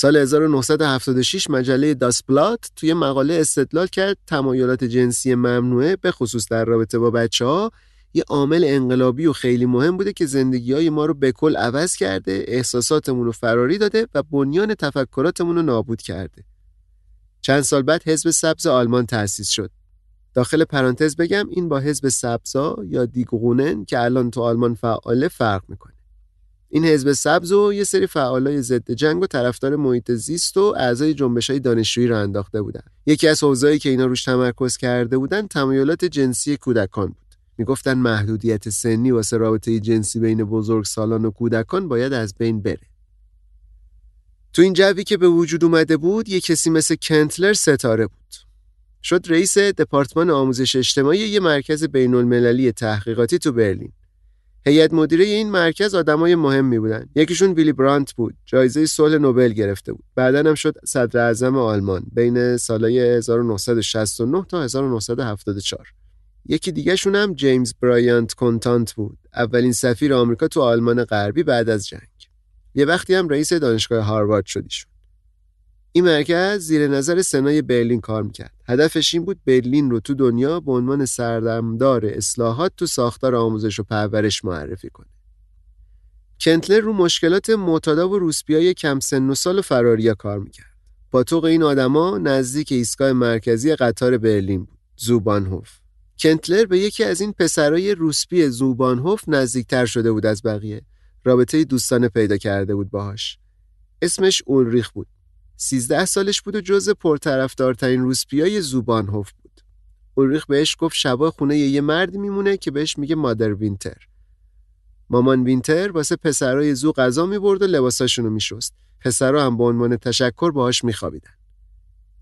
سال هزار و نهصد و هفتاد و شش مجله داس بلات توی مقاله استدلال کرد تمایلات جنسی ممنوعه به خصوص در رابطه با بچه‌ها یه عامل انقلابی و خیلی مهم بوده که زندگی‌های ما رو به کل عوض کرده، احساساتمون رو فراری داده و بنیان تفکراتمون رو نابود کرده. چند سال بعد حزب سبز آلمان تأسیس شد. داخل پرانتز بگم این با حزب سبزا یا دیگونن که الان تو آلمان فعاله فرق میکنه. این حزب سبز و یه سری فعالای ضد جنگ و طرفدار محیط زیست و اعضای جنبش‌های دانشجویی را انداخته بودن. یکی از حوزه‌ای که اینا روش تمرکز کرده بودن تمایلات جنسی کودکان بود. میگفتن محدودیت سنی واسه رابطه جنسی بین بزرگسالان و کودکان باید از بین بره. تو این جوی که به وجود اومده بود، یه کسی مثل کنتلر ستاره بود. شد رئیس دپارتمان آموزش اجتماعی یه مرکز بین‌المللی تحقیقاتی تو برلین. هیئت مدیره این مرکز آدمای مهمی بودن. یکیشون ویلی برانت بود. جایزه صلح نوبل گرفته بود. بعداً هم شد صدراعظم آلمان بین سال‌های هزار و نهصد و شصت و نه تا هزار و نهصد و هفتاد و چهار. یکی دیگه شون هم جیمز برایانت کنتانت بود. اولین سفیر آمریکا تو آلمان غربی بعد از جنگ. یه وقتی هم رئیس دانشگاه هاروارد شدیشون. این مرکز زیر نظر سنای برلین کار میکرد. هدفش این بود برلین رو تو دنیا به عنوان سردمدار اصلاحات تو ساختار آموزش و پرورش معرفی کنه. کنتلر رو مشکلات معتادا و روسپیای کم سن و سال و فراریا کار میکرد. پاتوق این آدما نزدیک ایستگاه مرکزی قطار برلین بود، زوبانهوف. کنتلر به یکی از این پسرای روسپی زوبانهوف نزدیکتر شده بود از بقیه. رابطه دوستانه پیدا کرده بود باهاش. اسمش اولریخ بود. سیزده سالش بود و جزء پرطرفدارترین روسپیای زوبانهوف بود. اولریخ بهش گفت شبا خونه یه مردی میمونه که بهش میگه مادر وینتر. مامان وینتر واسه پسرای زو غذا میبرد و لباساشونو میشست. پسرا هم به عنوان تشکر باهاش میخوابیدن.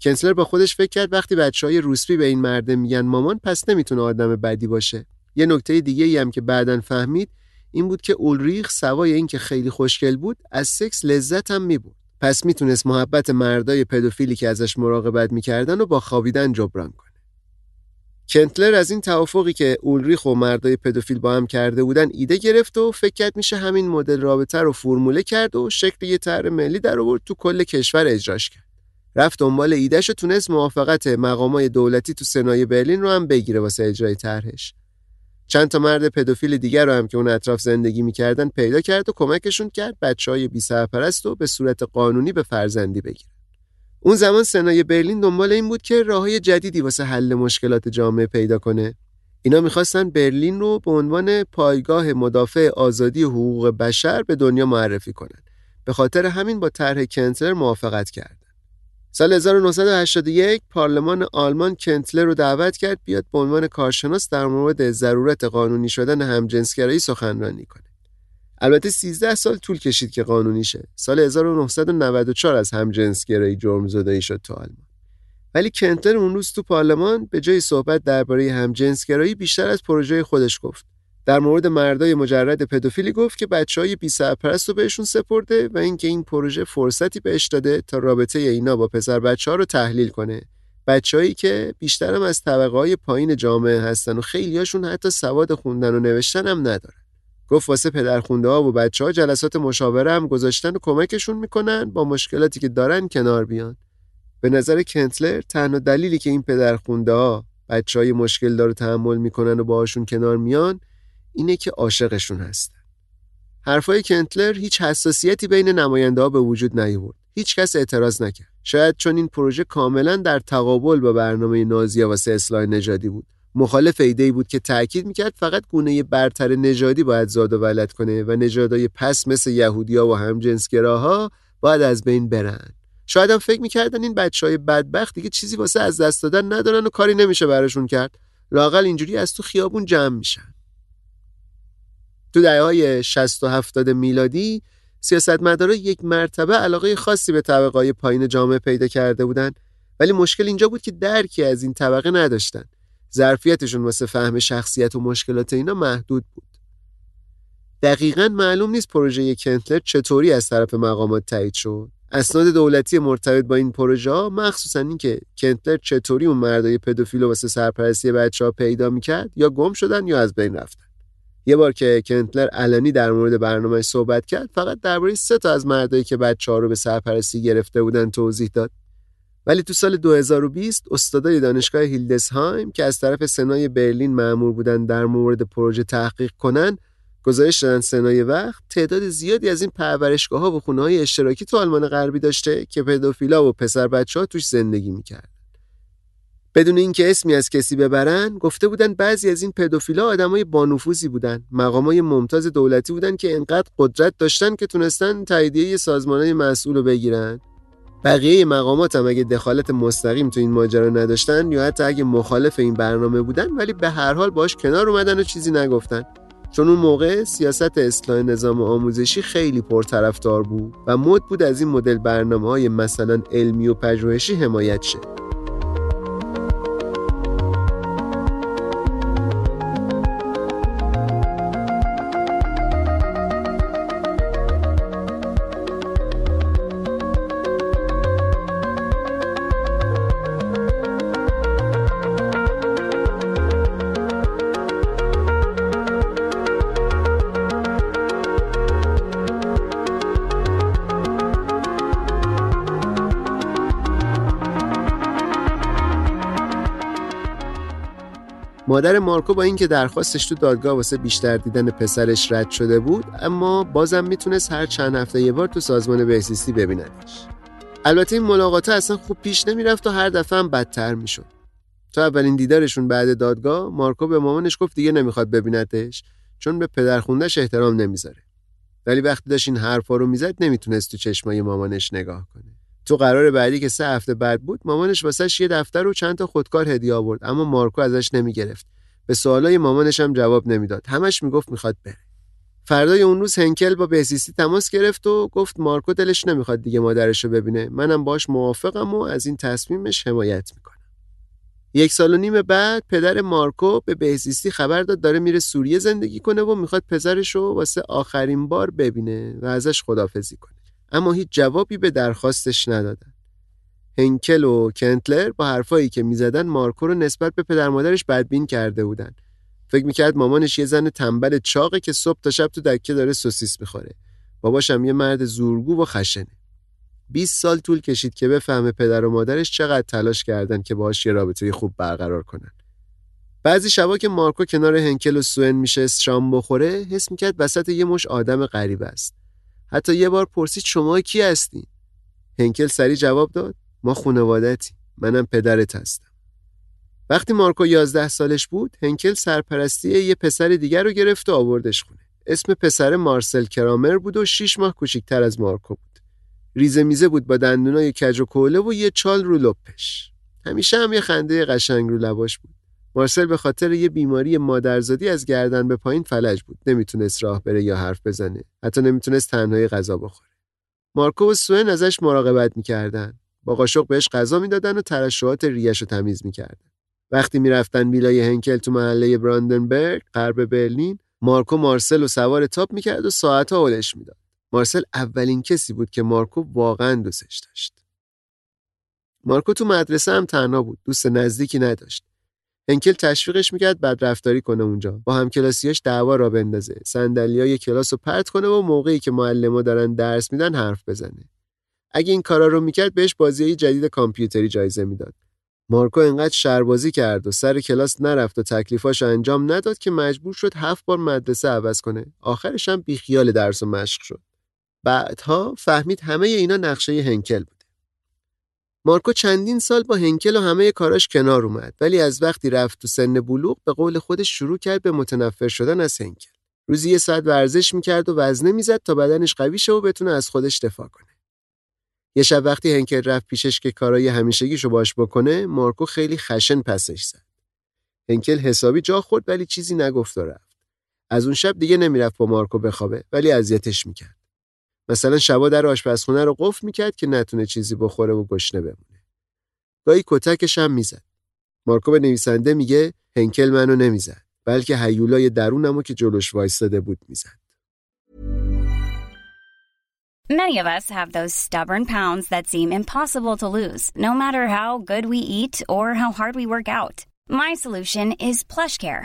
کنسلر با خودش فکر کرد وقتی بچهای روسپی به این مرده میگن مامان، پس نمیتونه آدم بدی باشه. یه نکته دیگه ای هم که بعداً فهمید این بود که اولریخ سوای این که خیلی خوشگل بود، از سکس لذت هم می‌برد. پس میتونست محبت مردای پدوفیلی که ازش مراقبت میکردن و با خوابیدن جبران کنه. کنتلر از این توافقی که اولریخ و مردای پدوفیل با هم کرده بودن ایده گرفت و فکر کرد میشه همین مدل رابطه رو فرموله کرد و شکل یه طرح ملی در آورد تو کل کشور اجراش کرد. رفت دنبال ایدهش و تونست موافقت مقامای دولتی تو سنای برلین رو هم بگیره واسه اجرای طرحش. چند تا مرد پدوفیل دیگر رو هم که اون اطراف زندگی می‌کردن پیدا کرد و کمکشون کرد بچه‌های بی‌سرپرست رو به صورت قانونی به فرزندی بگیرن. اون زمان سنای برلین دنبال این بود که راه‌های جدیدی واسه حل مشکلات جامعه پیدا کنه. اینا می‌خواستن برلین رو به عنوان پایگاه مدافع آزادی و حقوق بشر به دنیا معرفی کنن. به خاطر همین با طرح کنتلر موافقت کردن. سال هزار و نهصد و هشتاد و یک پارلمان آلمان کنتلر رو دعوت کرد بیاد به عنوان کارشناس در مورد ضرورت قانونی شدن همجنسگرایی سخنرانی کنه. البته سیزده سال طول کشید که قانونی شه. سال هزار و نهصد و نود و چهار از همجنسگرایی جرمزدایی شد تو آلمان. ولی کنتلر اون روز تو پارلمان به جای صحبت درباره همجنسگرایی بیشتر از پروژه خودش گفت. در مورد مردای مجرد پدوفیلی گفت که بچهای بی‌سرپرست رو بهشون سپرده و اینکه این پروژه فرصتی بهش داده تا رابطه اینا با پسر بچه‌ها رو تحلیل کنه. بچه‌هایی که بیشتر هم از طبقه‌های پایین جامعه هستن و خیلیاشون حتی سواد خوندن و نوشتن هم ندارن. گفت واسه پدرخونده‌ها و بچه‌ها جلسات مشاوره هم گذاشتن و کمکشون میکنن با مشکلاتی که دارن کنار بیان. به نظر کنتلر تنها دلیلی که این پدرخونده‌ها بچهای مشکل دار رو تحمل میکنن و باهاشون کنار میان اینه که عاشقشون هستن. حرفای کنتلر هیچ حساسیتی بین نماینده‌ها به وجود نیاورد. هیچ کس اعتراض نکرد. شاید چون این پروژه کاملا در تقابل با برنامه نازی واسه اصلاح نژادی بود. مخالف ایده‌ای بود که تأکید میکرد فقط گونه برتر نژادی باید زاد و ولد کنه و نژادهای پس مثل یهودی‌ها و همجنسگراها باید از بین برن. شاید هم فکر میکردن این بچهای بدبخت دیگه چیزی واسه از دست دادن ندارن و کاری نمیشه براشون کرد. لااقل اینجوری از تو خیابون جمع میشن. تو دهه‌های شصت و هفتاد میلادی سیاستمدارا یک مرتبه علاقه خاصی به طبقه‌های پایین جامعه پیدا کرده بودن، ولی مشکل اینجا بود که درکی از این طبقه نداشتن. ظرفیتشون واسه فهم شخصیت و مشکلات اینا محدود بود. دقیقاً معلوم نیست پروژه کنتلر چطوری از طرف مقامات تایید شد. اسناد دولتی مرتبط با این پروژه‌ها، مخصوصاً اینکه کنتلر چطوری اون مردای پدوفیل واسه سرپرستی بچه‌ها پیدا می‌کرد، یا گم شدن یا از بین رفتن. یه بار که کنتلر علنی در مورد برنامه صحبت کرد، فقط درباره سه تا از مردایی که بچه‌ها رو به سرپرستی گرفته بودن توضیح داد. ولی تو سال دو هزار و بیست استادای دانشگاه هیلدسهایم که از طرف سنای برلین مأمور بودن در مورد پروژه تحقیق کنن، گزارش دادن سنای وقت تعداد زیادی از این پرورشگاه‌ها و خونه‌های اشتراکی تو آلمان غربی داشته که پدوفیلا و پسر بچه‌ها توش زندگی می‌کردن. بدون اینکه اسمی از کسی ببرن، گفته بودن بعضی از این پدوفیلا آدمای بانفوذی بودن، مقامای ممتاز دولتی بودن که انقدر قدرت داشتن که تونستن تاییدیه سازمان‌های مسئول رو بگیرن. بقیه مقامات هم اگه دخالت مستقیم تو این ماجرا نداشتن یا حتی اگه مخالف این برنامه بودن، ولی به هر حال باش کنار اومدن و چیزی نگفتن، چون اون موقع سیاست اصلاح نظام آموزشی خیلی پرطرفدار بود و مد بود از این مدل برنامه‌های مثلا علمی و پژوهشی حمایت شه. مادر مارکو با اینکه درخواستش تو دادگاه واسه بیشتر دیدن پسرش رد شده بود، اما بازم میتونست هر چند هفته یه بار تو سازمان بهزیستی ببیندش. البته این ملاقاته اصلا خوب پیش نمیرفت و هر دفعه هم بدتر میشد. تو اولین دیدارشون بعد دادگاه، مارکو به مامانش گفت دیگه نمیخواد ببیندش چون به پدرخونده‌اش احترام نمیذاره. ولی وقتی داشت این حرفا رو میزد نمیتونست تو چشمای مامانش نگاه کنه. تو قرار بعدی که سه هفته بعد بود، مامانش واسش یه دفتر و چند تا خودکار هدیه آورد، اما مارکو ازش نمیگرفت. به سوالای مامانش هم جواب نمیداد. همش میگفت میخواد بره. فردای اون روز هنکل با بهزیستی تماس گرفت و گفت مارکو دلش نمیخواد دیگه مادرشو ببینه. منم باش موافقم و از این تصمیمش حمایت میکنم. یک سال و نیم بعد پدر مارکو به بهزیستی خبر داد داره میره سوریه زندگی کنه و میخواد پسرشو واسه آخرین بار ببینه و ازش خداحافظی کنه. اما هیچ جوابی به درخواستش ندادن. هنکل و کنتلر با حرفایی که میزدن مارکو رو نسبت به پدر مادرش بدبین کرده بودن. فکر میکرد مامانش یه زن تنبل چاقه که صبح تا شب تو دکه داره سوسیس میخوره. باباش هم یه مرد زورگو و خشنه. بیست سال طول کشید که بفهمه پدر و مادرش چقدر تلاش کردن که باهاش یه رابطه خوب برقرار کنن. بعضی شبا که مارکو کنار هنکل و سوئن میشه شام بخوره، حس میکرد وسط یه مش آدم غریب است. حتی یه بار پرسید شما کی هستین؟ هنکل سری جواب داد ما خانوادتی، منم پدرت هستم. وقتی مارکو یازده سالش بود، هنکل سرپرستی یه پسر دیگر رو گرفت و آوردش خونه. اسم پسر مارسل کرامر بود و شش ماه کوچیک‌تر از مارکو بود. ریزه میزه بود با دندونای کج و کوله و یه چال رو لپش. همیشه هم یه خنده قشنگ رو لباش بود. مارسل به خاطر یه بیماری مادرزادی از گردن به پایین فلج بود. نمیتونست راه بره یا حرف بزنه. حتی نمیتونست تنهایی غذا بخوره. مارکو و سوئن ازش مراقبت میکردن. با قاشق بهش غذا میدادن و ترشحات ریه‌شو تمیز میکردن. وقتی میرفتن ویلای هنکل تو محله براندنبرگ غرب برلین، مارکو مارسل رو سوار تاپ میکرد و ساعت‌ها اولش میداد. مارسل اولین کسی بود که مارکو واقعا دوستش داشت. مارکو تو مدرسه هم تنها بود. دوست نزدیکی نداشت. هنکل تشویقش میکرد بد رفتاری کنه اونجا. با همکلاسیاش دعوا را بندازه. صندلیای کلاس رو پرت کنه و موقعی که معلم‌ها دارن درس میدن حرف بزنه. اگه این کارا رو میکرد بهش بازیای جدید کامپیوتری جایزه میداد. مارکو انقدر شربازی کرد و سر کلاس نرفت و تکلیفاشو انجام نداد که مجبور شد هفت بار مدرسه عوض کنه. آخرش هم بیخیال درس و مشق شد. بعدها فهمید همه اینا نقشه هنکل بود. مارکو چندین سال با هنکل و همه کاراش کنار اومد، ولی از وقتی رفت تو سن بلوغ به قول خودش شروع کرد به متنفر شدن از هنکل. روزی یه ساعت ورزش میکرد و وزنه میزد تا بدنش قوی شه و بتونه از خودش دفاع کنه. یه شب وقتی هنکل رفت پیشش که کارای همیشگیشو باش بکنه، مارکو خیلی خشن پسش زد. هنکل حسابی جا خورد ولی چیزی نگفت و رفت. از اون شب دیگه نمیرفت با مارکو بخوابه، ولی اذیتش میکرد. مثلا شبا در آشپزخونه رو قفل میکرد که نتونه چیزی بخوره و گشنه بمونه. گاهی کتکش هم میزد. مارکو به نویسنده میگه هنکل منو نمیزد، بلکه هیولای درونمو که جلوش وایساده بود میزد. Many of us have those stubborn pounds that seem impossible to lose, no matter how good we eat or how hard we work out. My solution is PlushCare.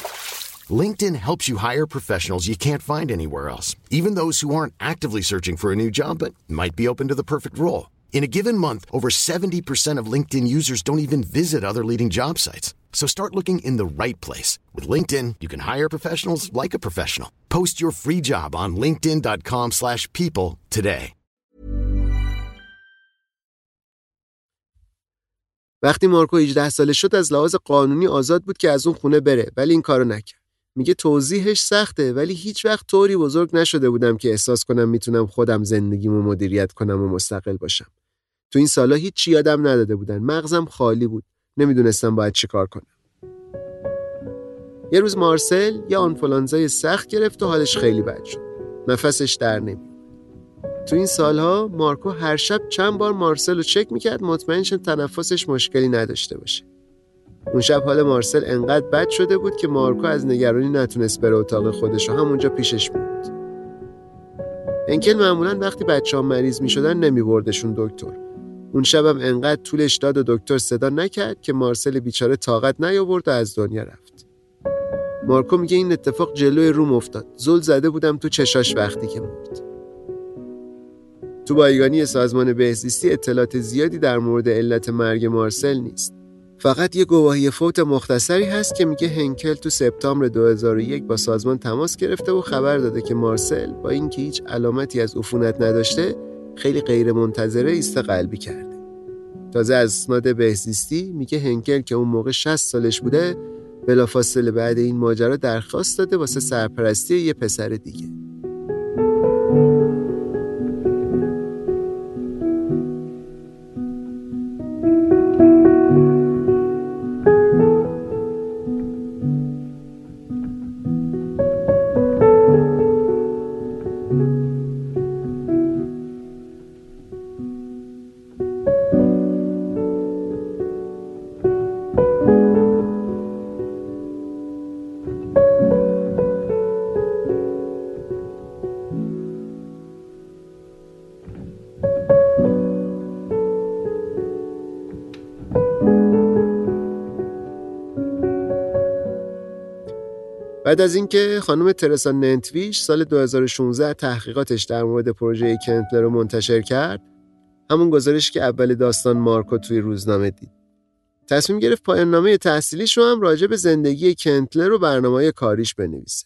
LinkedIn helps you hire professionals you can't find anywhere else, even those who aren't actively searching for a new job but might be open to the perfect role. In a given month, over seventy percent of LinkedIn users don't even visit other leading job sites. So start looking in the right place. With LinkedIn, you can hire professionals like a professional. Post your free job on linkedin.com slash people today. وقتی مارکو هجده ساله شد از لحاظ قانونی آزاد بود که از اون خونه بره، ولی این کارو نکرد. میگه توضیحش سخته، ولی هیچ وقت طوری بزرگ نشده بودم که احساس کنم میتونم خودم زندگیمو مدیریت کنم و مستقل باشم. تو این سالا هیچ چی یادم نداده بودن، مغزم خالی بود. نمیدونستم باید چی کار کنم. یه روز مارسل یه آنفولانزای سخت گرفت و حالش خیلی بد شد. نفسش در نمیاد. تو این سالها مارکو هر شب چند بار مارسل رو چک میکرد مطمئن شد تنفسش مشکلی نداشته باشه. اون شب حال مارسل انقدر بد شده بود که مارکو از نگرانی نتونست بره اتاق خودش و همونجا پیشش بود. انکل معمولاً وقتی بچه‌ها مریض میشدن نمیبردشون دکتر. اون شبم انقدر طولش داد و دکتر صدا نکرد که مارسل بیچاره طاقت نیاورد و از دنیا رفت. مارکو میگه این اتفاق جلوی روم افتاد. زل زده بودم تو چشاش وقتی که مرد. تو بایگانی سازمان بهزیستی اطلاعات زیادی در مورد علت مرگ مارسل نیست. فقط یه گواهی فوت مختصری هست که میگه هنکل تو سپتامبر دو هزار و یک با سازمان تماس گرفته و خبر داده که مارسل با اینکه هیچ علامتی از عفونت نداشته، خیلی غیر منتظره ایست قلبی کرده. تازه از اسناد بهزیستی میگه هنکل که اون موقع شصت سالش بوده، بلافاصله بعد این ماجرا درخواست داده واسه سرپرستی یه پسر دیگه. بعد از اینکه خانم ترسا ننتویش سال دو هزار و شانزده تحقیقاتش در مورد پروژه کنتلر رو منتشر کرد، همون گزارش که اول داستان مارکو توی روزنامه دید، تصمیم گرفت پایان نامه تحصیلیش رو هم راجع به زندگی کنتلر و برنامه‌های کاریش بنویسه،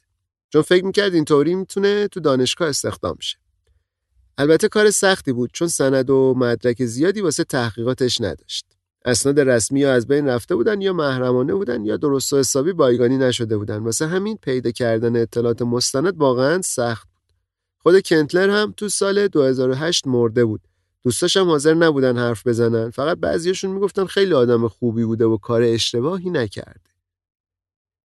چون فکر می‌کرد اینطوری میتونه تو دانشگاه استخدام شه. البته کار سختی بود چون سند و مدرک زیادی واسه تحقیقاتش نداشت. اسناد رسمی یا از بین رفته بودن یا محرمانه بودن یا درست و حسابی بایگانی نشده بودن. واسه همین پیدا کردن اطلاعات مستند واقعا سخت بود. خود کنتلر هم تو سال دو هزار و هشت مرده بود. دوستاش هم حاضر نبودن حرف بزنن. فقط بعضیاشون میگفتن خیلی آدم خوبی بوده و کار اشتباهی نکرده.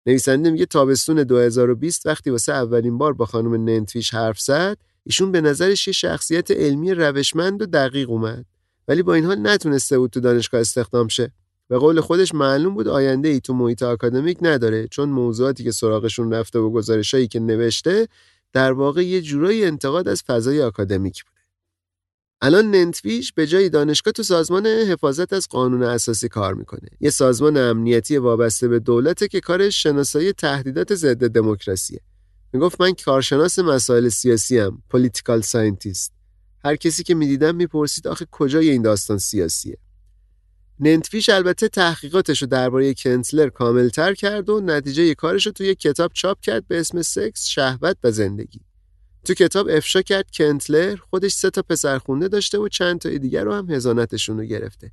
نویسنده میگه تابستون دو هزار و بیست وقتی واسه اولین بار با خانم ننتویش حرف زد، ایشون به نظرش یه شخصیت علمی روشمند و دقیق اومد. ولی با این حال نتونسته بود تو دانشگاه استخدام شه. به قول خودش معلوم بود آینده ای تو محیط آکادمیک نداره، چون موضوعاتی که سراغشون رفته و گزارشایی که نوشته در واقع یه جورایی انتقاد از فضای آکادمیک بوده. الان ننتویش به جای دانشگاه تو سازمان حفاظت از قانون اساسی کار میکنه. یه سازمان امنیتی وابسته به دولته که کارش شناسایی تهدیدات ضد دموکراسیه. میگفت من کارشناس مسائل سیاسیم، پولیتیکال ساینتیست. هر کسی که میدیدم میپرسید آخه کجای این داستان سیاسیه. ننتویش البته تحقیقاتش رو درباره کنتلر کاملتر کرد و نتیجه کارش رو توی یک کتاب چاپ کرد به اسم سکس، شهوت و زندگی. تو کتاب افشا کرد کنتلر خودش سه تا پسرخونده داشته و چند تا دیگر رو هم حضانتشون رو گرفته،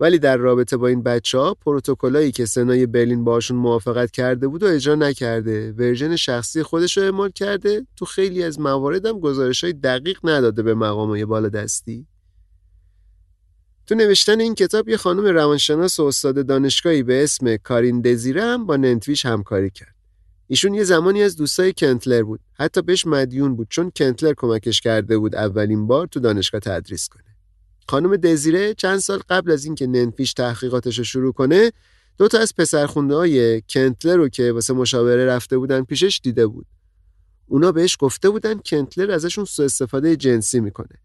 ولی در رابطه با این بچه‌ها پروتکلایی که سنای برلین باشون موافقت کرده بود و اجرا نکرده، ورژن شخصی خودش رو اعمال کرده، تو خیلی از مواردم گزارش‌های دقیق نداده به مقام‌های بالادستی. تو نوشتن این کتاب یه خانم روانشناس و استاد دانشگاهی به اسم کارین دزیره هم با ننتویش همکاری کرد. ایشون یه زمانی از دوستای کنتلر بود، حتی بهش مدیون بود چون کنتلر کمکش کرده بود اولین بار تو دانشگاه تدریس کنه. خانم دزیره چند سال قبل از اینکه ننفیش تحقیقاتش رو شروع کنه، دو تا از پسرخونده‌های کنتلر رو که واسه مشاوره رفته بودن پیشش دیده بود. اونا بهش گفته بودن کنتلر ازشون سوء استفاده جنسی میکنه.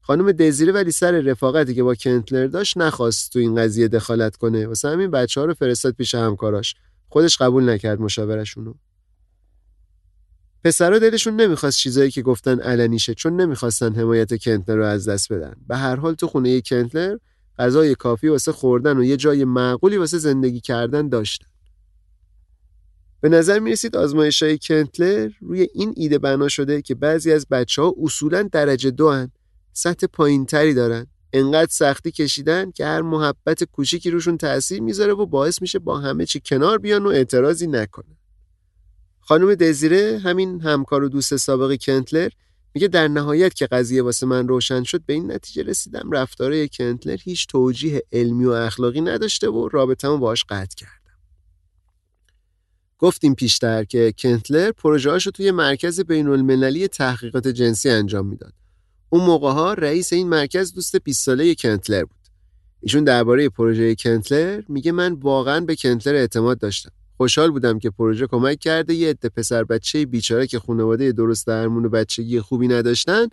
خانم دزیره ولی سر رفاقتی که با کنتلر داشت نخواست تو این قضیه دخالت کنه، واسه همین بچه‌ها رو فرستاد پیش همکاراش. خودش قبول نکرد مشاوره‌شون. پسرا دلشون نمیخواست چیزایی که گفتن علنی شه چون نمیخواستن حمایت کنتلر رو از دست بدن. به هر حال تو خونه کنتلر غذای کافی واسه خوردن و یه جای معقولی واسه زندگی کردن داشتن. به نظر میرسید آزمایش‌های کنتلر روی این ایده بنا شده که بعضی از بچه‌ها اصولاً درجه دو هن، سطح پایین‌تری دارن، انقدر سختی کشیدن که هر محبت کوچیکی روشون تأثیر میذاره و باعث میشه با همه چی کنار بیان و اعتراضی نکنن. خانم دزیره، همین همکار و دوست سابق کنتلر، میگه در نهایت که قضیه واسه من روشن شد به این نتیجه رسیدم رفتاره کنتلر هیچ توجیه علمی و اخلاقی نداشته و رابطه‌مو باهاش قطع کردم. گفتیم پیشتر که کنتلر پروژه‌اشو توی مرکز بین‌المللی تحقیقات جنسی انجام میداد. اون موقع‌ها رئیس این مرکز دوست بیست ساله کنتلر بود. ایشون درباره پروژه کنتلر میگه من واقعاً به کنتلر اعتماد داشتم. خوشحال بودم که پروژه کمک کرده یه عده پسر بچه بیچاره که خانواده درست درمون و بچگی خوبی نداشتن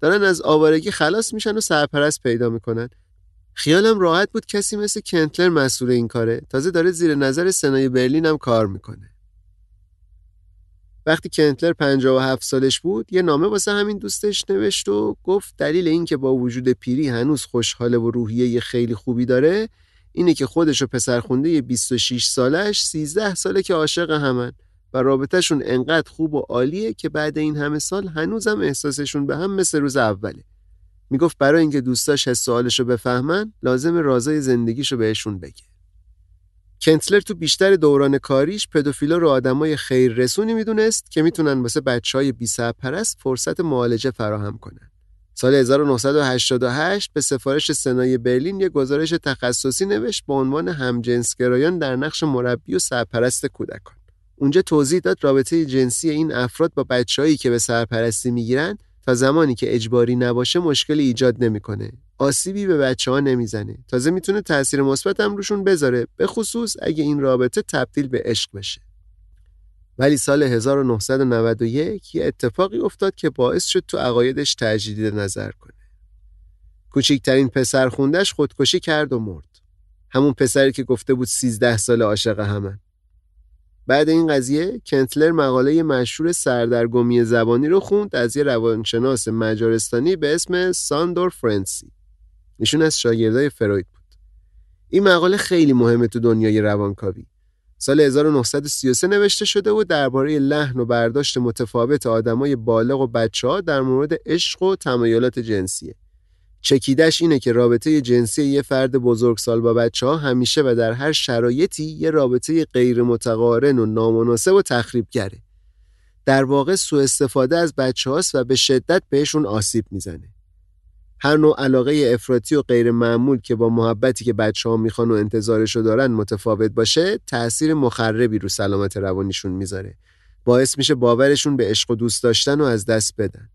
دارن از آوارگی خلاص میشن و سرپرست پیدا میکنن. خیالم راحت بود کسی مثل کنتلر مسئول این کاره، تازه داره زیر نظر سنای برلین هم کار میکنه. وقتی کنتلر پنجاه و هفت سالش بود یه نامه واسه همین دوستش نوشت و گفت دلیل این که با وجود پیری هنوز خوشحاله و روحیه خیلی خوبی داره اینه که خودش و پسرخونده بیست و شش سالش سیزده ساله که عاشق همن و رابطهشون انقدر خوب و عالیه که بعد این همه سال هنوزم احساسشون به هم مثل روز اوله. میگفت برای اینکه دوستاش حس و حالشو بفهمن لازم رازای زندگیشو بهشون بگه. کنتلر تو بیشتر دوران کاریش پدوفیلا رو آدمای خیررسونی میدونست که میتونن واسه بچهای بی‌سرپرست فرصت معالجه فراهم کنن. سال هزار و نهصد و هشتاد و هشت به سفارش سنای برلین یک گزارش تخصصی نوشت با عنوان همجنسگرایان در نقش مربی و سرپرست کودکان. اونجا توضیح داد رابطه جنسی این افراد با بچه‌هایی که به سرپرستی میگیرن تا زمانی که اجباری نباشه مشکلی ایجاد نمیکنه. آسیبی به بچه‌ها نمیزنه. تازه میتونه تأثیر مثبت هم روشون بذاره، به خصوص اگه این رابطه تبدیل به عشق بشه. ولی سال هزار و نهصد و نود و یک یه اتفاقی افتاد که باعث شد تو عقایدش تجدید نظر کنه. کوچکترین پسر خوندش خودکشی کرد و مرد. همون پسری که گفته بود سیزده سال عاشق همن. بعد این قضیه کنتلر مقاله مشهور سردرگمی زبانی رو خوند از یه روانشناس مجارستانی به اسم ساندور فرنسی. ایشون از شاگردای فروید بود. این مقاله خیلی مهمه تو دنیای روانکاوی. سال هزار و نهصد و سی و سه نوشته شده و درباره لحن و برداشت متفاوت آدمای بالغ و بچه‌ها در مورد عشق و تمایلات جنسیه. چکیدش اینه که رابطه جنسی یه فرد بزرگسال با بچه‌ها همیشه و در هر شرایطی یه رابطه غیر متقارن و نامناسب و تخریبگره. در واقع سوء استفاده از بچه‌هاست و به شدت بهشون آسیب میزنه. هر نوع علاقه افراطی و غیر معمول که با محبتی که بچه‌ها میخوان و انتظارشو دارن متفاوت باشه تأثیر مخربی رو سلامت روانیشون میذاره. باعث میشه باورشون به عشق و دوست داشتن رو از دست بدن.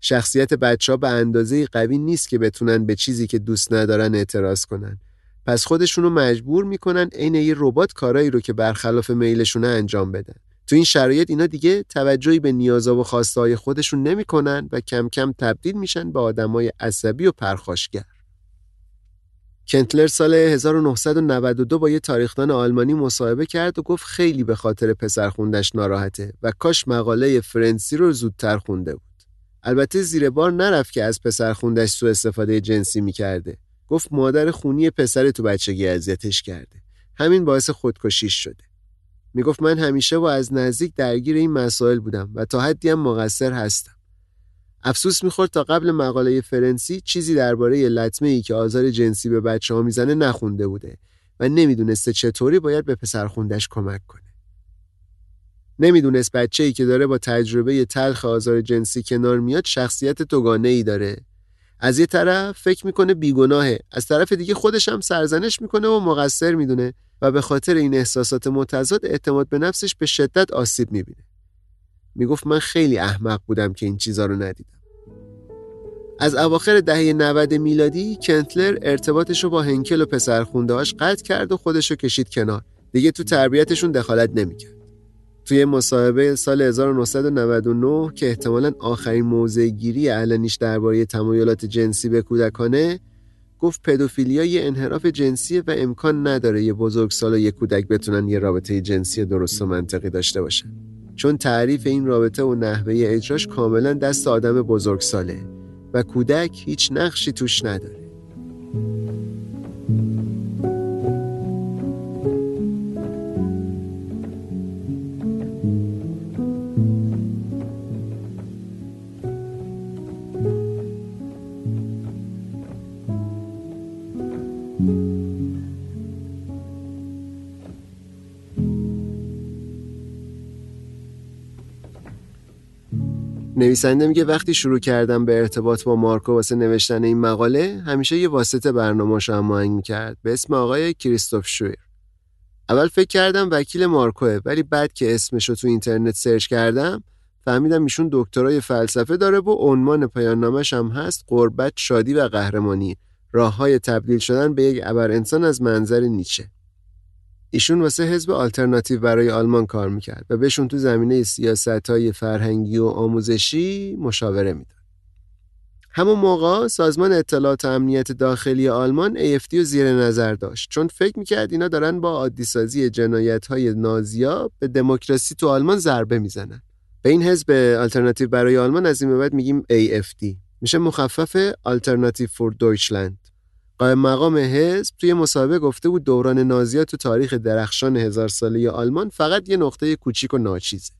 شخصیت بچه‌ها به اندازه‌ای قوی نیست که بتونن به چیزی که دوست ندارن اعتراض کنن. پس خودشونو مجبور میکنن عین یه ربات کارایی رو که برخلاف میلشونه انجام بدن. تو این شرایط اینا دیگه توجهی به نیازها و خواستهای خودشون نمی‌کنن و کم کم تبدیل میشن به آدمای عصبی و پرخاشگر. کنتلر سال هزار و نهصد و نود و دو با یه تاریخدان آلمانی مصاحبه کرد و گفت خیلی به خاطر پسرخوندش ناراحته و کاش مقاله فرنسی رو زودتر خونده بود. البته زیر بار نرفت که از پسرخوندش سوء استفاده جنسی می‌کرده. گفت مادر خونی پسر تو بچگی اذیتش کرده. همین باعث خودکشیش شده. میگفت من همیشه و از نزدیک درگیر این مسائل بودم و تا حدی هم مقصر هستم. افسوس میخورد تا قبل مقاله فرنسی چیزی درباره لطمه‌ای که آزار جنسی به بچه‌ها میزنه نخونده بوده و نمیدونسته چطوری باید به پسرخوندش کمک کنه. نمیدونست بچه‌ای که داره با تجربه تلخ آزار جنسی کنار میاد شخصیت دوگانه‌ای داره. از یه طرف فکر میکنه بیگناهه، از طرف دیگه خودش هم سرزنش میکنه و مقصر میدونه. و به خاطر این احساسات متضاد اعتماد به نفسش به شدت آسیب می‌بینه. میگفت من خیلی احمق بودم که این چیزا رو ندیدم. از اواخر دهه نود میلادی کنتلر ارتباطش رو با هنکل و پسرخونده‌هاش قطع کرد و خودش رو کشید کنار. دیگه تو تربیتشون دخالت نمی‌کرد. توی مصاحبه سال هزار و نهصد و نود و نه که احتمالاً آخرین موضع‌گیری علنیش درباره تمایلات جنسی به کودکانه، گفت پدوفیلیا یه انحراف جنسیه و امکان نداره یه بزرگسال و یه کودک بتونن یه رابطه جنسی درست و منطقی داشته باشن، چون تعریف این رابطه و نحوه اجراش کاملاً دست آدم بزرگساله و کودک هیچ نقشی توش نداره. نویسنده میگه وقتی شروع کردم به ارتباط با مارکو واسه نوشتن این مقاله، همیشه یه واسطه برنامه‌اشو هماهنگ می‌کرد به اسم آقای کریستوف شویر. اول فکر کردم وکیل مارکوه، ولی بعد که اسمشو تو اینترنت سرچ کردم فهمیدم ایشون دکترای فلسفه داره و عنوان پایان‌نامه‌ش هم هست غربت، شادی و قهرمانی، راه‌های تبدیل شدن به یک ابرانسان از منظر نیچه. ایشون واسه حزب آلترناتیو برای آلمان کار میکرد و بهشون تو زمینه سیاست‌های فرهنگی و آموزشی مشاوره میداد. همون موقع سازمان اطلاعات و امنیت داخلی آلمان ای اف دی رو زیر نظر داشت، چون فکر میکرد اینا دارن با عادی‌سازی جنایت‌های نازی‌ها به دموکراسی تو آلمان ضربه میزنن. به این حزب آلترناتیو برای آلمان از این به بعد میگیم ای اف دی، میشه مخفف آلترناتیو فور دویچلند. قائم مقام حزب توی مصاحبه گفته بود دوران نازی‌ها تو تاریخ درخشان هزار ساله آلمان فقط یه نقطه کوچیک و ناچیزه.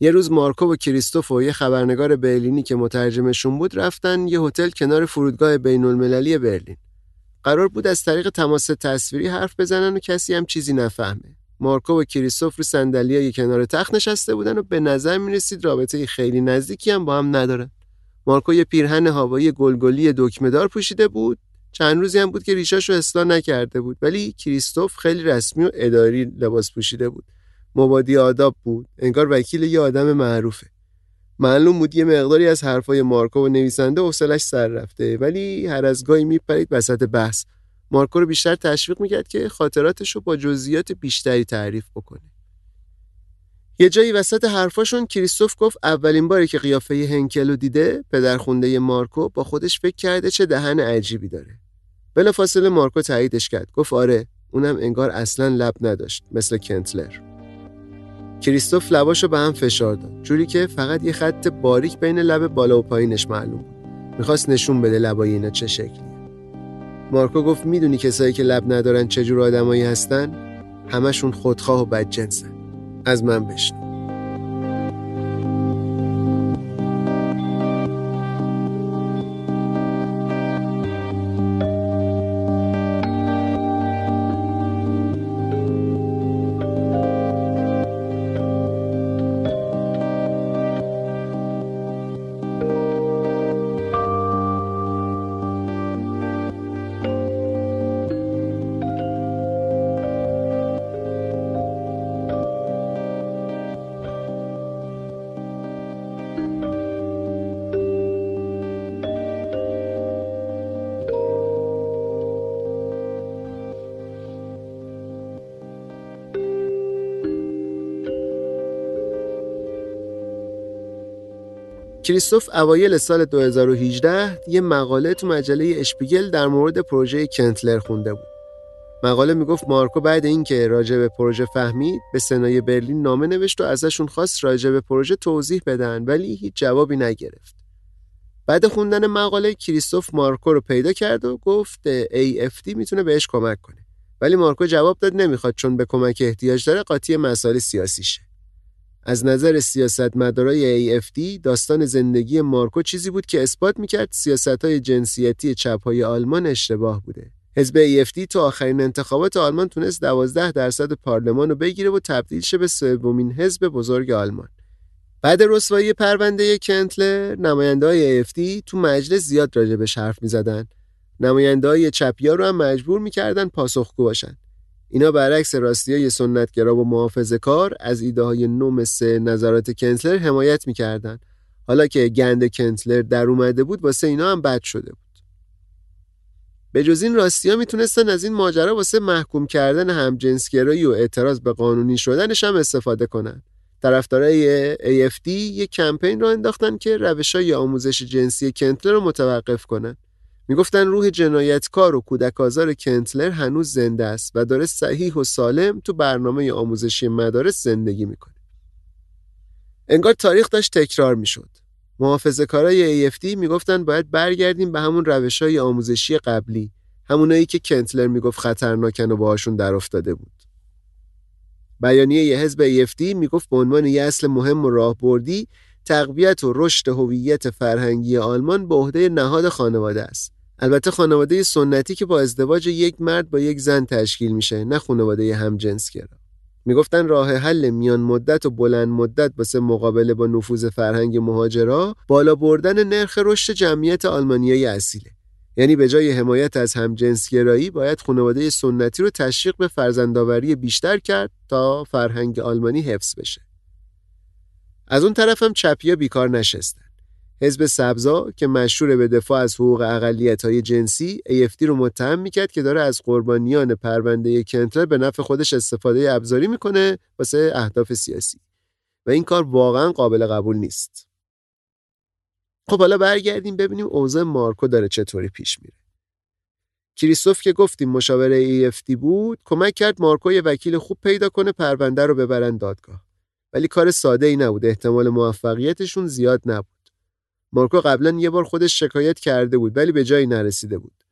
یه روز مارکو و کریستوف و یه خبرنگار برلینی که مترجمشون بود رفتن یه هتل کنار فرودگاه بین‌المللی برلین. قرار بود از طریق تماس تصویری حرف بزنن و کسی هم چیزی نفهمه. مارکو و کریستوف رو صندلیای کنار تخت نشسته بودن و به نظر می‌رسید رابطه خیلی نزدیکی هم با هم ندارن. مارکو یه پیرهن هوایی گلگلی دکمه‌دار پوشیده بود. چند روزی هم بود که ریشاشو اصلاح نکرده بود، ولی کریستوف خیلی رسمی و اداری لباس پوشیده بود. مبادی آداب بود، انگار وکیل یه آدم معروفه. معلوم بود یه مقداری از حرفای مارکو و نویسنده حوصله‌اش سر رفته، ولی هر از گاهی میپرید وسط بحث. مارکو رو بیشتر تشویق میکرد که خاطراتشو با جزئیات بیشتری تعریف بکنه. یه جایی وسط حرفاشون کریستوف گفت اولین باری که قیافه هنکلو دیده، پدرخونده مارکو با خودش فکر کرده چه دهن عجیبی داره. بلافاصله مارکو تاییدش کرد، گفت آره، اونم انگار اصلا لب نداشت، مثل کنتلر. کریستوف لباشو به هم فشار داد، جوری که فقط یه خط باریک بین لب بالا و پایینش معلوم بود. میخواست نشون بده لبای اینا چه شکلیه. مارکو گفت میدونی کسایی که لب ندارن چه جور آدمایی هستن؟ همشون خودخواه و بدجنسن. از من بشن. کریستوف اوایل سال دو هزار و هجده یه مقاله تو مجله اشپیگل در مورد پروژه کنتلر خونده بود. مقاله میگفت مارکو بعد اینکه راجع به پروژه فهمید، به سنای برلین نامه نوشت و ازشون خواست راجع به پروژه توضیح بدن، ولی هیچ جوابی نگرفت. بعد خوندن مقاله کریستوف مارکو رو پیدا کرد و گفت ای اف دی میتونه بهش کمک کنه. ولی مارکو جواب داد نمیخواد، چون به کمک احتیاج داره قاطی مسائل سیاسیشه. از نظر سیاستمدارای ای اف دی داستان زندگی مارکو چیزی بود که اثبات میکرد سیاست‌های جنسیتی چپ‌های آلمان اشتباه بوده. حزب ای اف دی تو آخرین انتخابات آلمان تونست دوازده درصد پارلمان رو بگیره و تبدیل شه به سومین حزب بزرگ آلمان. بعد رسوایی پرونده کنتلر، نماینده‌های ای اف دی تو مجلس زیاد راجع بهش حرف می‌زدن نماینده‌های چپیا رو هم مجبور می‌کردن پاسخگو باشن. اینا برعکس راستیای سنتگرا و محافظه‌کار از ایده‌های نوم سه نظرات کنتلر حمایت می‌کردن. حالا که گند کنتلر در اومده بود واسه اینا هم بد شده بود. به جز این راستیا میتونستن از این ماجرا واسه محکوم کردن همجنسگرایی و اعتراض به قانونی شدنش هم استفاده کنن. طرفدارای ای اف دی یک کمپین را انداختن که روش‌های آموزش جنسی کنتلر رو متوقف کنن. میگفتن روح جنایتکار و کودک‌آزار کنتلر هنوز زنده است و داره صحیح و سالم تو برنامه آموزشی مدارس زندگی میکنه. انگار تاریخ داشت تکرار میشد. محافظه‌کارای ای اف دی میگفتن باید برگردیم به همون روش‌های آموزشی قبلی، همونایی که کنتلر میگفت خطرناکن و باهاشون در افتاده بود. بیانیه ی حزب ای اف دی میگفت به عنوان یه اصل مهم و راهبردی، تقویت و رشد هویت فرهنگی آلمان به عهده نهاد خانواده است. البته خانواده سنتی که با ازدواج یک مرد با یک زن تشکیل میشه، نه خانواده همجنسگرا. میگفتن راه حل میان مدت و بلند مدت واسه مقابله با نفوذ فرهنگ مهاجرا، بالا بردن نرخ رشد جمعیت آلمانیای اصیله. یعنی به جای حمایت از همجنسگرایی، باید خانواده سنتی رو تشویق به فرزندآوری بیشتر کرد تا فرهنگ آلمانی حفظ بشه. از اون طرف هم چپیا بیکار نشستن. حزب سبزا که مشهور به دفاع از حقوق اقلیت‌های جنسی، ای اف دی رو متهم میکرد که داره از قربانیان پرونده کنتلر به نفع خودش استفاده ابزاری میکنه واسه اهداف سیاسی و این کار واقعا قابل قبول نیست. خب حالا برگردیم ببینیم اوضاع مارکو داره چطوری پیش میره. کریستوف که گفتیم مشاور ای اف دی بود، کمک کرد مارکو یه وکیل خوب پیدا کنه پرونده رو ببرن دادگاه. ولی کار ساده ای نبود، احتمال موفقیتشون زیاد نبود. مارکو قبلا یه بار خودش شکایت کرده بود ولی به جایی نرسیده بود.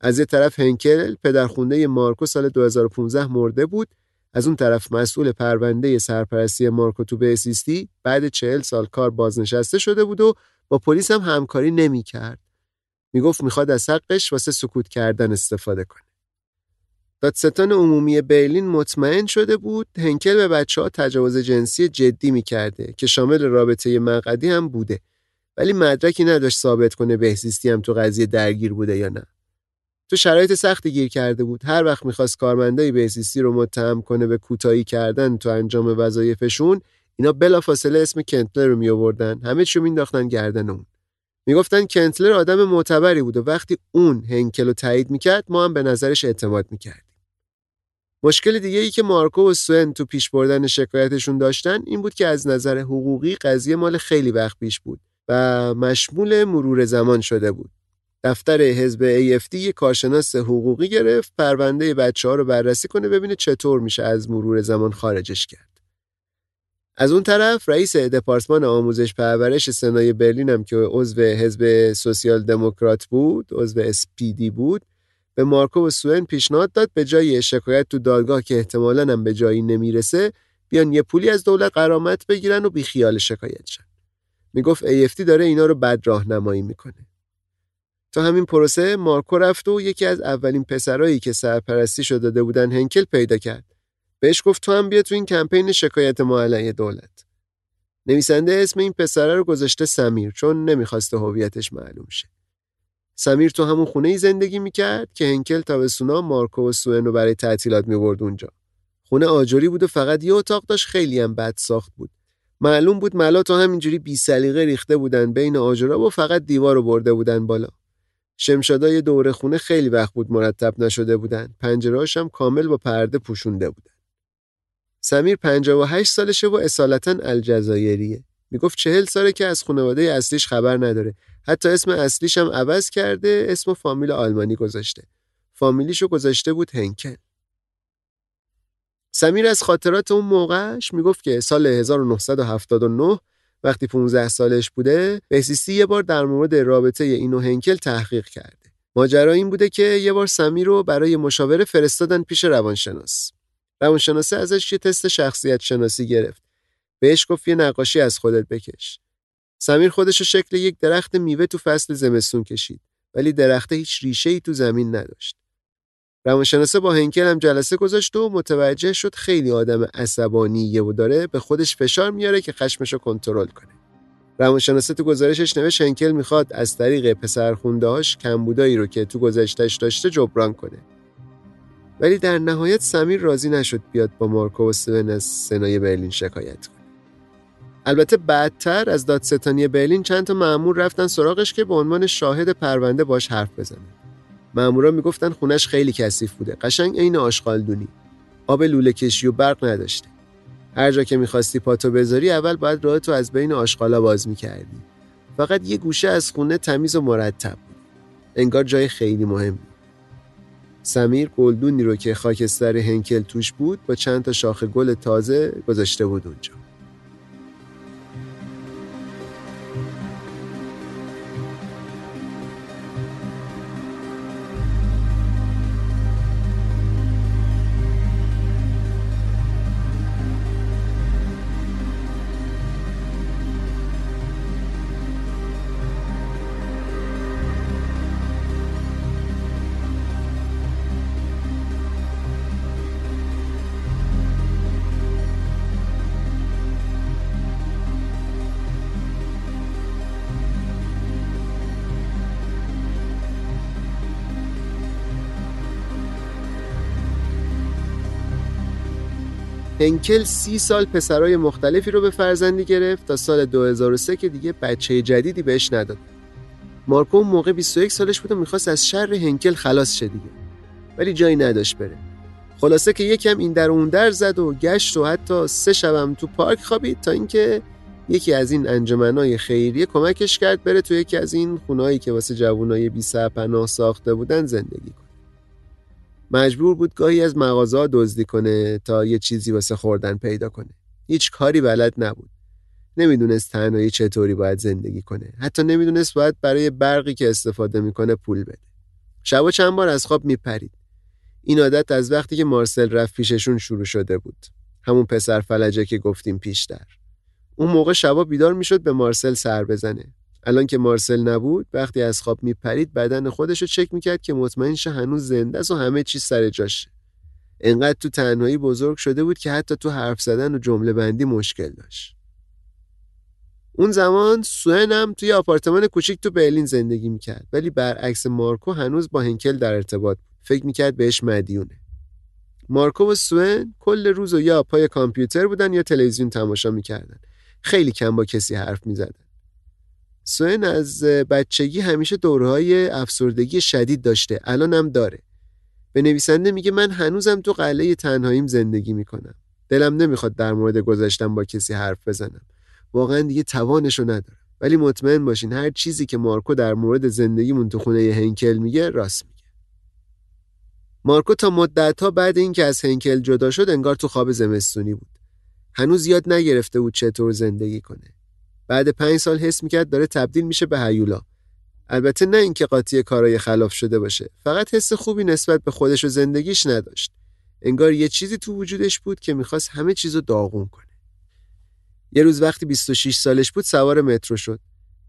از یه طرف هنکل، پدرخونده مارکو، سال دو هزار و پانزده مرده بود. از اون طرف مسئول پرونده سرپرستی مارکو تو بهسیستی بعد چهل سال کار بازنشسته شده بود و با پلیس هم همکاری نمی‌کرد. میگفت میخواد از حقش واسه سکوت کردن استفاده کنه. دادستان عمومی برلین مطمئن شده بود هنکل به بچه‌ها تجاوز جنسی جدی می‌کرده که شامل رابطه مقعدی هم بوده، ولی مدرکی نداشت ثابت کنه بهزیستی هم تو قضیه درگیر بوده یا نه. تو شرایط سختی گیر کرده بود. هر وقت می‌خواست کارمندای بهزیستی رو متهم کنه به کوتاهی کردن تو انجام وظایفشون، اینا بلافاصله اسم کنتلر رو می‌آوردن، همه چیو می‌انداختن گردن اون. میگفتن کنتلر آدم معتبری بود و وقتی اون هنکل رو تایید می‌کرد، ما هم به نظرش اعتماد می‌کردیم. مشکل دیگه ای که مارکو و سوئن تو پیش بردن شکایتشون داشتن این بود که از نظر حقوقی قضیه مال خیلی وقت پیش بود و مشمول مرور زمان شده بود. دفتر حزب ای اف دی یک کارشناس حقوقی گرفت پرونده بچه‌ها رو بررسی کنه ببینه چطور میشه از مرور زمان خارجش کرد. از اون طرف رئیس دپارتمان آموزش پرورش سنای برلین هم که عضو حزب سوسیال دموکرات بود، عضو اس پی دی بود، به مارکو و سوئن پیشنهاد داد به جای شکایت تو دادگاه که احتمالاً هم به جایی نمیرسه، بیان یه پولی از دولت غرامت بگیرن و بیخیال شکایت شن. میگفت ای اف دی داره اینا رو بد راهنمایی میکنه. تو همین پروسه مارکو رفت و یکی از اولین پسرایی که سرپرستی شده داده بودن هنکل پیدا کرد. بهش گفت تو هم بیا تو این کمپین شکایت ما علیه دولت. نویسنده اسم این پسره رو گذاشته سمیر چون نمیخواسته هویتش معلوم شه. سمیر تو همون خونه‌ای زندگی میکرد که هنکل تابستونا مارکو و سوئن رو برای تعطیلات میبرد اونجا. خونه آجری بود و فقط یه اتاق داشت، خیلی هم بد ساخت بود. معلوم بود ملاتو همینجوری بی سلیقه ریخته بودن بین آجرها و فقط دیوارو برده بودن بالا. شمشادای دور خونه خیلی وقت بود مرتب نشده بودن. پنجره‌هاش هم کامل با پرده پوشونده بودن. سمیر پنجاه و هشت سالشه و اصالتاً الجزایریه. میگفت چهل ساله که از خانواده اصلیش خبر نداره. حتی اسم اصلیش هم عوض کرده، اسم و فامیل آلمانی گذاشته. فامیلیشو گذاشته بود هنکل. سمیر از خاطرات اون موقعش میگفت که سال هزار و نهصد و هفتاد و نه وقتی پانزده سالش بوده، بهسیستی یه بار در مورد رابطه این و هنکل تحقیق کرده. ماجرا این بوده که یه بار سمیر رو برای مشاوره فرستادن پیش روانشناس. روانشناسه ازش یه تست شخصیت شناسی گرفت. بهش گفت یه نقاشی از خودت بکش. سمیر خودشو شکل یک درخت میوه تو فصل زمستون کشید، ولی درخته هیچ ریشه‌ای تو زمین نداشت. روانشناسه با هنکل هم جلسه گذاشت و متوجه شد خیلی آدم عصبانیه و داره به خودش فشار میاره که خشمشو کنترل کنه. روانشناس تو گزارشش نوشت شنکل میخواد از طریق پسرخونده‌هاش کمبودایی رو که تو گذشته‌اش داشته جبران کنه. ولی در نهایت سمیر راضی نشد بیاد با مارکو و سوئن از سنای برلین شکایت کنه. البته بعدتر از دادستانی برلین چند تا مأمور رفتن سراغش که به عنوان شاهد پرونده باش حرف بزنن. مأمورا میگفتن خونش خیلی کثیف بوده، قشنگ عین آشغالدونی. آب لوله کشی و برق نداشته. هر جا که می‌خواستی پاتو بذاری اول باید راهتو از بین آشغالا باز می‌کردی. فقط یه گوشه از خونه تمیز و مرتب بود. انگار جای خیلی مهم. سمیر گلدونی رو که خاکستر هنکل توش بود با چند تا شاخه گل تازه گذاشته بود اونجا. هنکل سی سال پسرای مختلفی رو به فرزندی گرفت تا سال دو هزار و سه که دیگه بچه جدیدی بهش نداد. مارکو اون موقع بیست و یک سالش بود و میخواست از شر هنکل خلاص شه دیگه، ولی جایی نداشت بره. خلاصه که یکم این در اون در زد و گشت و حتی سه شبم تو پارک خوابید تا اینکه یکی از این انجمنای خیریه کمکش کرد بره تو یکی از این خونهایی که واسه جوانای بی سرپناه ساخته بودن زندگی کنه. مجبور بود گاهی از مغازه‌ها دزدی کنه تا یه چیزی واسه خوردن پیدا کنه. هیچ کاری بلد نبود. نمیدونست تنهایی چطوری باید زندگی کنه. حتی نمیدونست باید برای برقی که استفاده میکنه پول بده. شبا چند بار از خواب میپرید. این عادت از وقتی که مارسل رفت پیششون شروع شده بود. همون پسر فلجه که گفتیم پیشتر. اون موقع شبا بیدار میشد به مارسل سر بزنه. الان که مارسل نبود وقتی از خواب میپرید بدن خودش رو چک میکرد که مطمئن شه هنوز زنده است و همه چیز سر جاشه. انقدر تو تنهایی بزرگ شده بود که حتی تو حرف زدن و جمله بندی مشکل داشت. اون زمان سوئن هم توی آپارتمان کوچیک تو برلین زندگی میکرد، ولی برعکس مارکو هنوز با هنکل در ارتباط بود. فکر میکرد بهش مدیونه. مارکو و سوئن کل روز و یا پای کامپیوتر بودن یا تلویزیون تماشا میکردن. خیلی کم با کسی حرف میزدن. سوئن از بچگی همیشه دوره‌های افسردگی شدید داشته، الان هم داره. به نویسنده میگه من هنوزم تو قلعه تنهاییم زندگی میکنم. دلم نمیخواد در مورد گذشتم با کسی حرف بزنم. واقعا دیگه توانشو ندارم. ولی مطمئن باشین هر چیزی که مارکو در مورد زندگیمون تو خونه هنکل میگه راست میگه. مارکو تا مدت‌ها بعد اینکه از هنکل جدا شد انگار تو خواب زمستونی بود. هنوز یاد نگرفته بود چطور زندگی کنه. بعد پنج سال حس میکرد داره تبدیل میشه به هیولا. البته نه اینکه قاطی کارهای خلاف شده باشه، فقط حس خوبی نسبت به خودش و زندگیش نداشت. انگار یه چیزی تو وجودش بود که میخواست همه چیزو داغون کنه. یه روز وقتی بیست و شش سالش بود سوار مترو شد.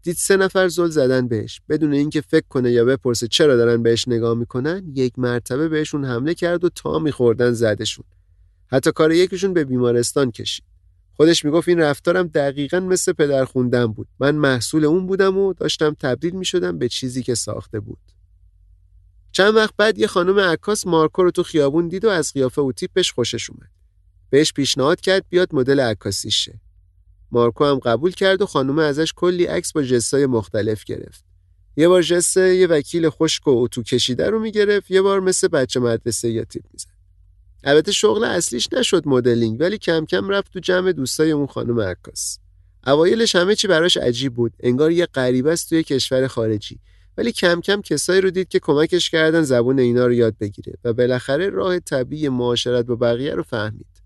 دید سه نفر زل زدن بهش. بدون اینکه فکر کنه یا بپرسه چرا دارن بهش نگاه میکنن، یک مرتبه بهشون حمله کرد و تا میخوردن زدشون. حتی کار یکیشون به بیمارستان کشید. خودش میگفت این رفتارم دقیقاً مثل پدر خوندم بود. من محصول اون بودم و داشتم تبدیل میشدم به چیزی که ساخته بود. چند وقت بعد یه خانم عکاس مارکو رو تو خیابون دید و از قیافه و تیپش خوشش اومد. بهش پیشنهاد کرد بیاد مدل عکاسی شه. مارکو هم قبول کرد و خانم ازش کلی عکس با جسای مختلف گرفت. یه بار جس یه وکیل خشک و اتو کشیده رو میگرفت، یه بار مثل بچه مدرسه یا تیپ میزد. البته شغل اصلیش نشد مدلینگ، ولی کم کم رفت تو جمع دوستای اون خانم عکاس. اوایلش همه چی براش عجیب بود، انگار یه غریبه است توی کشور خارجی، ولی کم کم کسایی رو دید که کمکش کردن زبون اینا رو یاد بگیره و بالاخره راه طبیعی معاشرت با بقیه رو فهمید.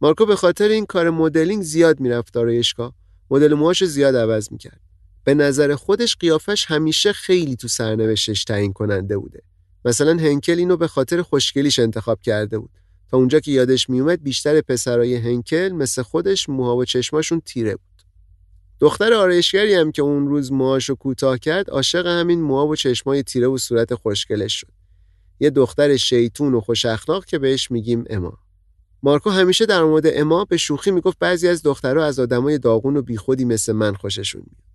مارکو به خاطر این کار مدلینگ زیاد میرفت آرایشگاه، مدل موهاش زیاد عوض میکرد. به نظر خودش قیافش همیشه خیلی تو سرنوشتش تعیین کننده بوده. مثلا هنکل اینو به خاطر خوشگلیش انتخاب کرده بود. تا اونجا که یادش میومد بیشتر پسرای هنکل مثل خودش موها و چشماشون تیره بود. دختر آرایشگری هم که اون روز موهاشو کوتاه کرد عاشق همین موها و چشمای تیره و صورت خوشگلش شد. یه دختر شیطون و خوش اخلاق که بهش میگیم اما. مارکو همیشه در مورد اما به شوخی میگفت بعضی از دخترها از آدمای داغون و بیخودی مثل من خوششون میاد.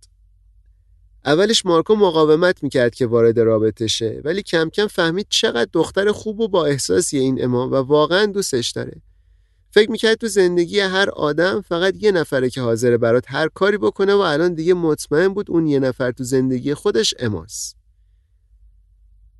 اولش مارکو مقاومت میکرد که وارد رابطه شه، ولی کم کم فهمید چقدر دختر خوب و با احساسی این اما و واقعا دوستش داره. فکر میکرد تو زندگی هر آدم فقط یه نفره که حاضر برات هر کاری بکنه و الان دیگه مطمئن بود اون یه نفر تو زندگی خودش اماست.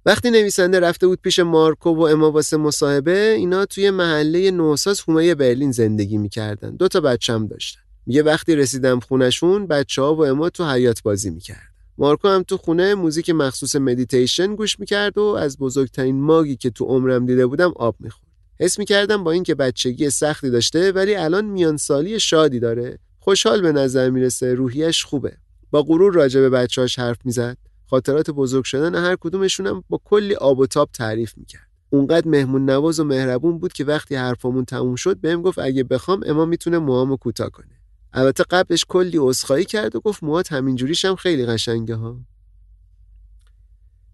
وقتی نویسنده رفته بود پیش مارکو و اما واسه مصاحبه، اینا توی محله نوساز حومه برلین زندگی میکردن. دو تا بچه‌م داشتن. میگه وقتی رسیدم خونشون، بچه‌ها و اما تو حیاط بازی میکردن. مارکو هم تو خونه موزیک مخصوص مدیتیشن گوش میکرد و از بزرگترین ماگی که تو عمرم دیده بودم آب میخورد. حس میکردم با اینکه بچگی سختی داشته، ولی الان میانسالی شادی داره. خوشحال به نظر میرسه، روحیش خوبه. با غرور راجع به بچه‌هاش حرف میزد. خاطرات بزرگ شدن هر کدومشونم با کلی آب و تاب تعریف میکرد. اونقدر مهمون نواز و مهربون بود که وقتی حرفامون تموم شد بهم گفت اگه بخوام اما میتونه موهامو کوتاه کنه. البته قبلش کلی عذرخواهی کرد و گفت موهات همینجوریش هم خیلی قشنگه ها.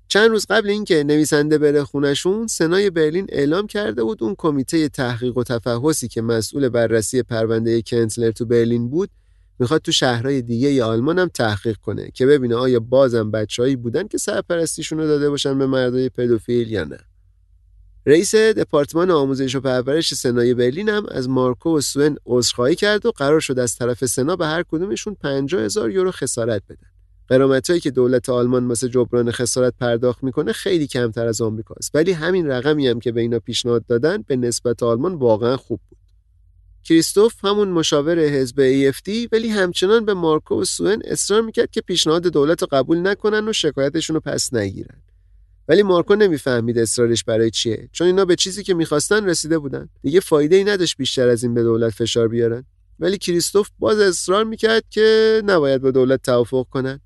چند روز قبل اینکه نویسنده بره خونشون، سنای برلین اعلام کرده بود اون کمیته تحقیق و تفحصی که مسئول بررسی پرونده کنتلر تو برلین بود، میخواد تو شهرهای دیگه ی آلمان هم تحقیق کنه که ببینه آیا بازم بچه‌هایی بودن که سرپرستیشون رو داده باشن به مردای پدوفیل یا نه. رئیس دپارتمان آموزش و پرورش سنای برلین هم از مارکو و سوئن عذرخواهی کرد و قرار شد از طرف سنا به هر کدومشون پنجاه هزار یورو خسارت بدن. غرامتایی که دولت آلمان واسه جبران خسارت پرداخت میکنه خیلی کمتر از آمریکاست، ولی همین رقمی هم که به اینا پیشنهاد دادن به نسبت آلمان واقعا خوب بود. کریستوف همون مشاور حزب ای اف دی ولی همچنان به مارکو و سوئن اصرار میکرد که پیشنهاد دولت رو قبول نکنن و شکایتشون رو پس نگیرن. ولی مارکو نمیفهمید اصرارش برای چیه، چون اینا به چیزی که میخواستن رسیده بودن. دیگه فایده ای نداشت بیشتر از این به دولت فشار بیارن. ولی کریستوف باز اصرار میکرد که نباید با دولت توافق کنن.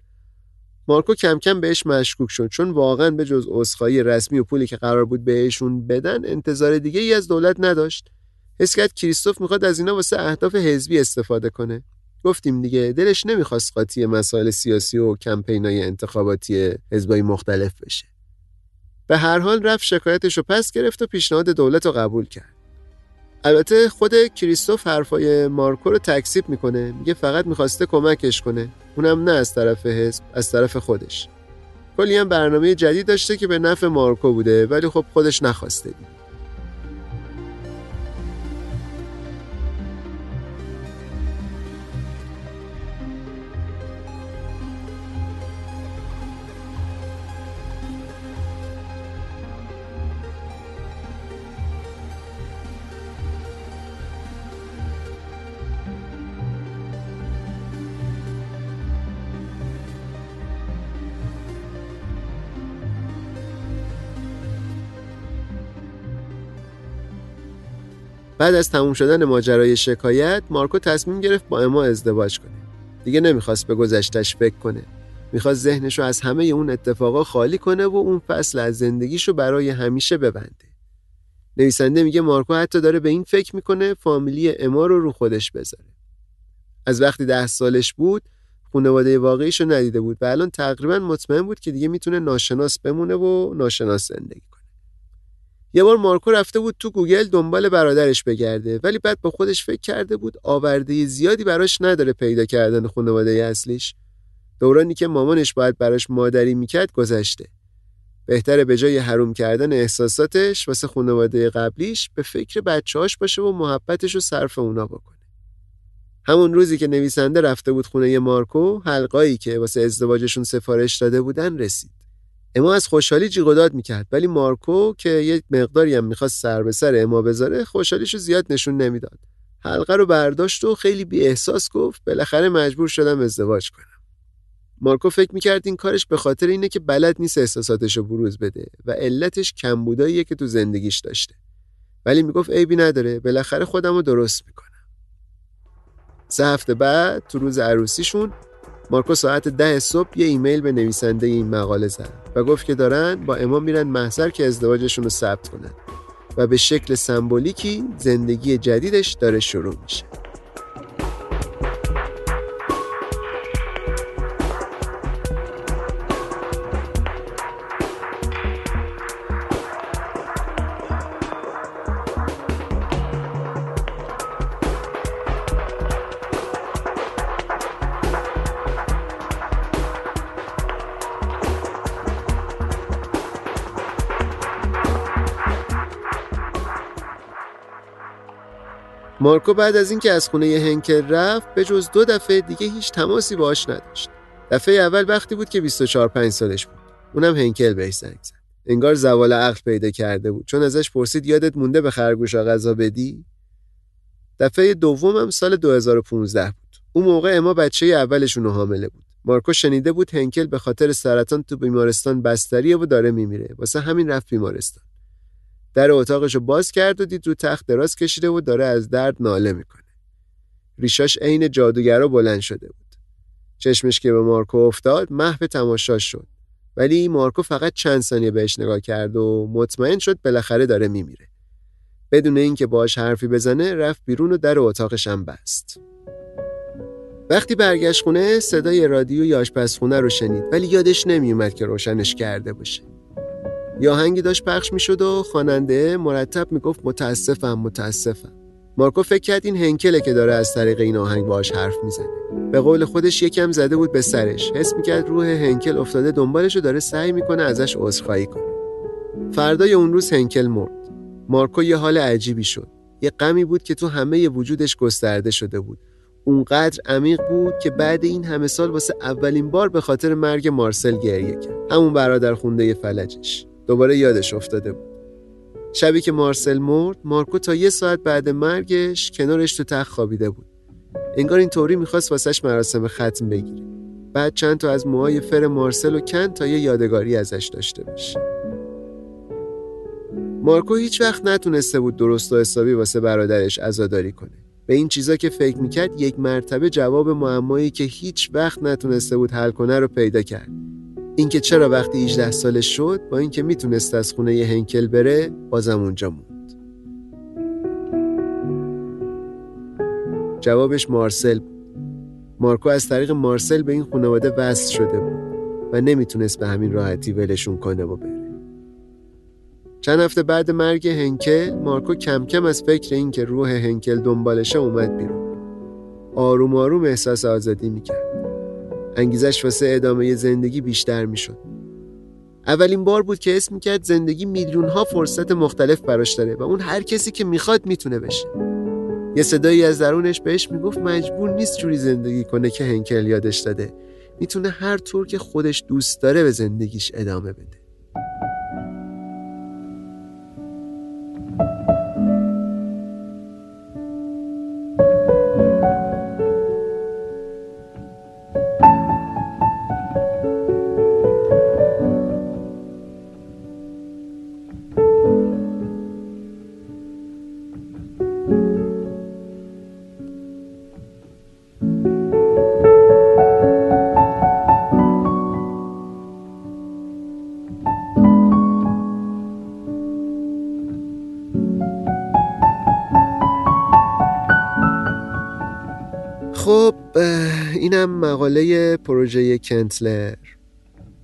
مارکو کم کم بهش مشکوک شد، چون واقعا به جز عذرخواهی رسمی و پولی که قرار بود بهشون بدن انتظار دیگه ای از دولت نداشت. حس کرد کریستوف میخواد از اینا واسه اهداف حزبی استفاده کنه. گفتیم دیگه دلش نمیخواست قاطی مسائل سیاسی و کمپینای انتخاباتی حزبای مختلف بشه. به هر حال رفت شکایتشو پس گرفت و پیشنهاد دولت رو قبول کرد. البته خود کریستوف حرفای مارکو رو تکذیب میکنه، میگه فقط میخواسته کمکش کنه، اونم نه از طرف حزب، از طرف خودش. کلی هم برنامه جدید داشته که به نفع مارکو بوده، ولی خب خودش نخواسته. بعد از تموم شدن ماجرای شکایت، مارکو تصمیم گرفت با اما ازدواج کنه. دیگه نمیخواست به گذشتش فکر کنه. میخواست ذهنشو از همه اون اتفاقا خالی کنه و اون فصل از زندگیشو برای همیشه ببنده. نویسنده میگه مارکو حتی داره به این فکر میکنه فامیلی اما رو رو خودش بذاره. از وقتی ده سالش بود، خانواده واقعیشو ندیده بود و الان تقریبا مطمئن بود که دیگه میتونه ناشناس بمونه و ناشناس زندگی کنه. یه بار مارکو رفته بود تو گوگل دنبال برادرش بگرده، ولی بعد با خودش فکر کرده بود آورده زیادی براش نداره پیدا کردن خانواده اصلیش. دورانی که مامانش باید براش مادری میکرد گذشته. بهتره به جای حروم کردن احساساتش واسه خانواده قبلیش به فکر بچه‌هاش باشه و محبتش رو صرف اونا بکنه. همون روزی که نویسنده رفته بود خونه مارکو، حلقه‌ای که واسه ازدواجشون سفارش داده بودن رسید. اما از خوشحالی جیغ و داد میکرد، ولی مارکو که یک مقداری هم میخواست سر به سر اما بذاره خوشحالیشو زیاد نشون نمیداد. حلقه رو برداشت و خیلی بی احساس گفت بالاخره مجبور شدم ازدواج کنم. مارکو فکر میکرد این کارش به خاطر اینه که بلد نیست احساساتشو بروز بده و علتش کمبوداییه که تو زندگیش داشته، ولی میگفت عیبی نداره، بالاخره خودمو درست میکنم. سه هفته بعد تو روز عروسیشون، مارکو ساعت ده صبح یه ایمیل به نویسنده این مقاله زد و گفت که دارن با اما میرن محضر که ازدواجشون رو ثبت کنن و به شکل سمبولیکی زندگی جدیدش داره شروع میشه. مارکو بعد از اینکه از خونه هنکل رفت به جز دو دفعه دیگه هیچ تماسی باهاش نداشت. دفعه اول وقتی بود که بیست و چهار پنج سالش بود. اونم هنکل بهش زنگ زد. انگار زوال عقل پیدا کرده بود چون ازش پرسید یادت مونده به خرگوشا غذا بدی؟ دفعه دومم سال دو هزار و پانزده بود. اون موقع اما بچه اولشون حامله بود. مارکو شنیده بود هنکل به خاطر سرطان تو بیمارستان بستریه و داره میمیره. واسه همین رفت بیمارستان. در اتاقشو باز کرد و دید رو تخت دراز کشیده و داره از درد ناله میکنه. ریشاش عین جادوگرا بلند شده بود. چشمش که به مارکو افتاد محو تماشاش شد. ولی مارکو فقط چند ثانیه بهش نگاه کرد و مطمئن شد بالاخره داره میمیره. بدون اینکه باهاش حرفی بزنه رفت بیرون و در اتاقش هم بست. وقتی برگشت خونه صدای رادیوی آشپزخونه رو شنید ولی یادش نمیومد که روشنش کرده باشه. یه آهنگی داشت پخش میشد و خواننده مرتب میگفت متاسفم متاسفم. مارکو فکر کرد این هنکله که داره از طریق این آهنگ باهاش حرف میزنه. به قول خودش یکم زده بود به سرش. حس میکرد روح هنکل افتاده دنبالش و داره سعی میکنه ازش عذرخواهی کنه. فردای اون روز هنکل مرد. مارکو یه حال عجیبی شد. یه غمی بود که تو همه وجودش گسترده شده بود. اونقدر عمیق بود که بعد این همه سال واسه اولین بار به خاطر مرگ مارسل گریه کرد. همون برادر خونده فلجش. دوباره یادش افتاده بود. شبی که مارسل مرد، مارکو تا یه ساعت بعد مرگش کنارش تو تخت خوابیده بود. انگار این طوری می‌خواست واسش مراسم ختم بگیره. بعد چند تا از موهای فر مارسل رو کند تا یه یادگاری ازش داشته باشه. مارکو هیچ وقت نتونسته بود درست و حسابی واسه برادرش عزاداری کنه. به این چیزا که فکر می‌کرد یک مرتبه جواب معمایی که هیچ وقت نتونسته بود حل کنه رو پیدا کرد. اینکه چرا وقتی هجده سالش شد با اینکه میتونست از خونه ی هنکل بره بازم اونجا موند. جوابش مارسل بود. مارکو از طریق مارسل به این خانواده وصل شده بود و نمیتونست به همین راحتی ولشون کنه و بره. چند هفته بعد مرگ هنکل مارکو کم کم از فکر این که روح هنکل دنبالشه اومد بیرون. آروم آروم احساس آزادی میکرد. انگیزش واسه ادامه زندگی بیشتر میشد. اولین بار بود که حس میکرد زندگی میلیون‌ها فرصت مختلف براش داره و اون هر کسی که میخواد میتونه بشه. یه صدایی از درونش بهش میگفت مجبور نیست جوری زندگی کنه که هنکل یادش داده. میتونه هر طور که خودش دوست داره به زندگیش ادامه بده. خب اینم مقاله پروژه کنتلر.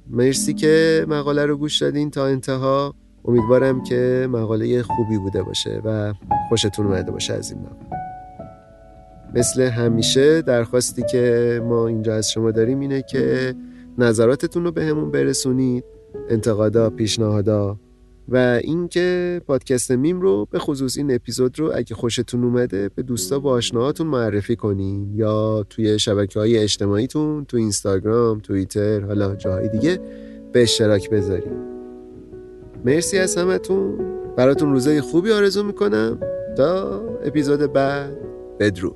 مرسی که مقاله رو گوش دادین تا انتها. امیدوارم که مقاله خوبی بوده باشه و خوشتون اومده باشه از این مقاله. مثل همیشه درخواستی که ما اینجا از شما داریم اینه که نظراتتون رو به همون برسونید، انتقادا، پیشنهادا و اینکه پادکست میم رو به خصوص این اپیزود رو اگه خوشتون اومده به دوستا و آشناهاتون معرفی کنین یا توی شبکه‌های اجتماعیتون تو اینستاگرام، توییتر، حالا جاهای دیگه به اشتراک بذارین. مرسی از همتون. براتون روزای خوبی آرزو میکنم. تا اپیزود بعد. بدرود.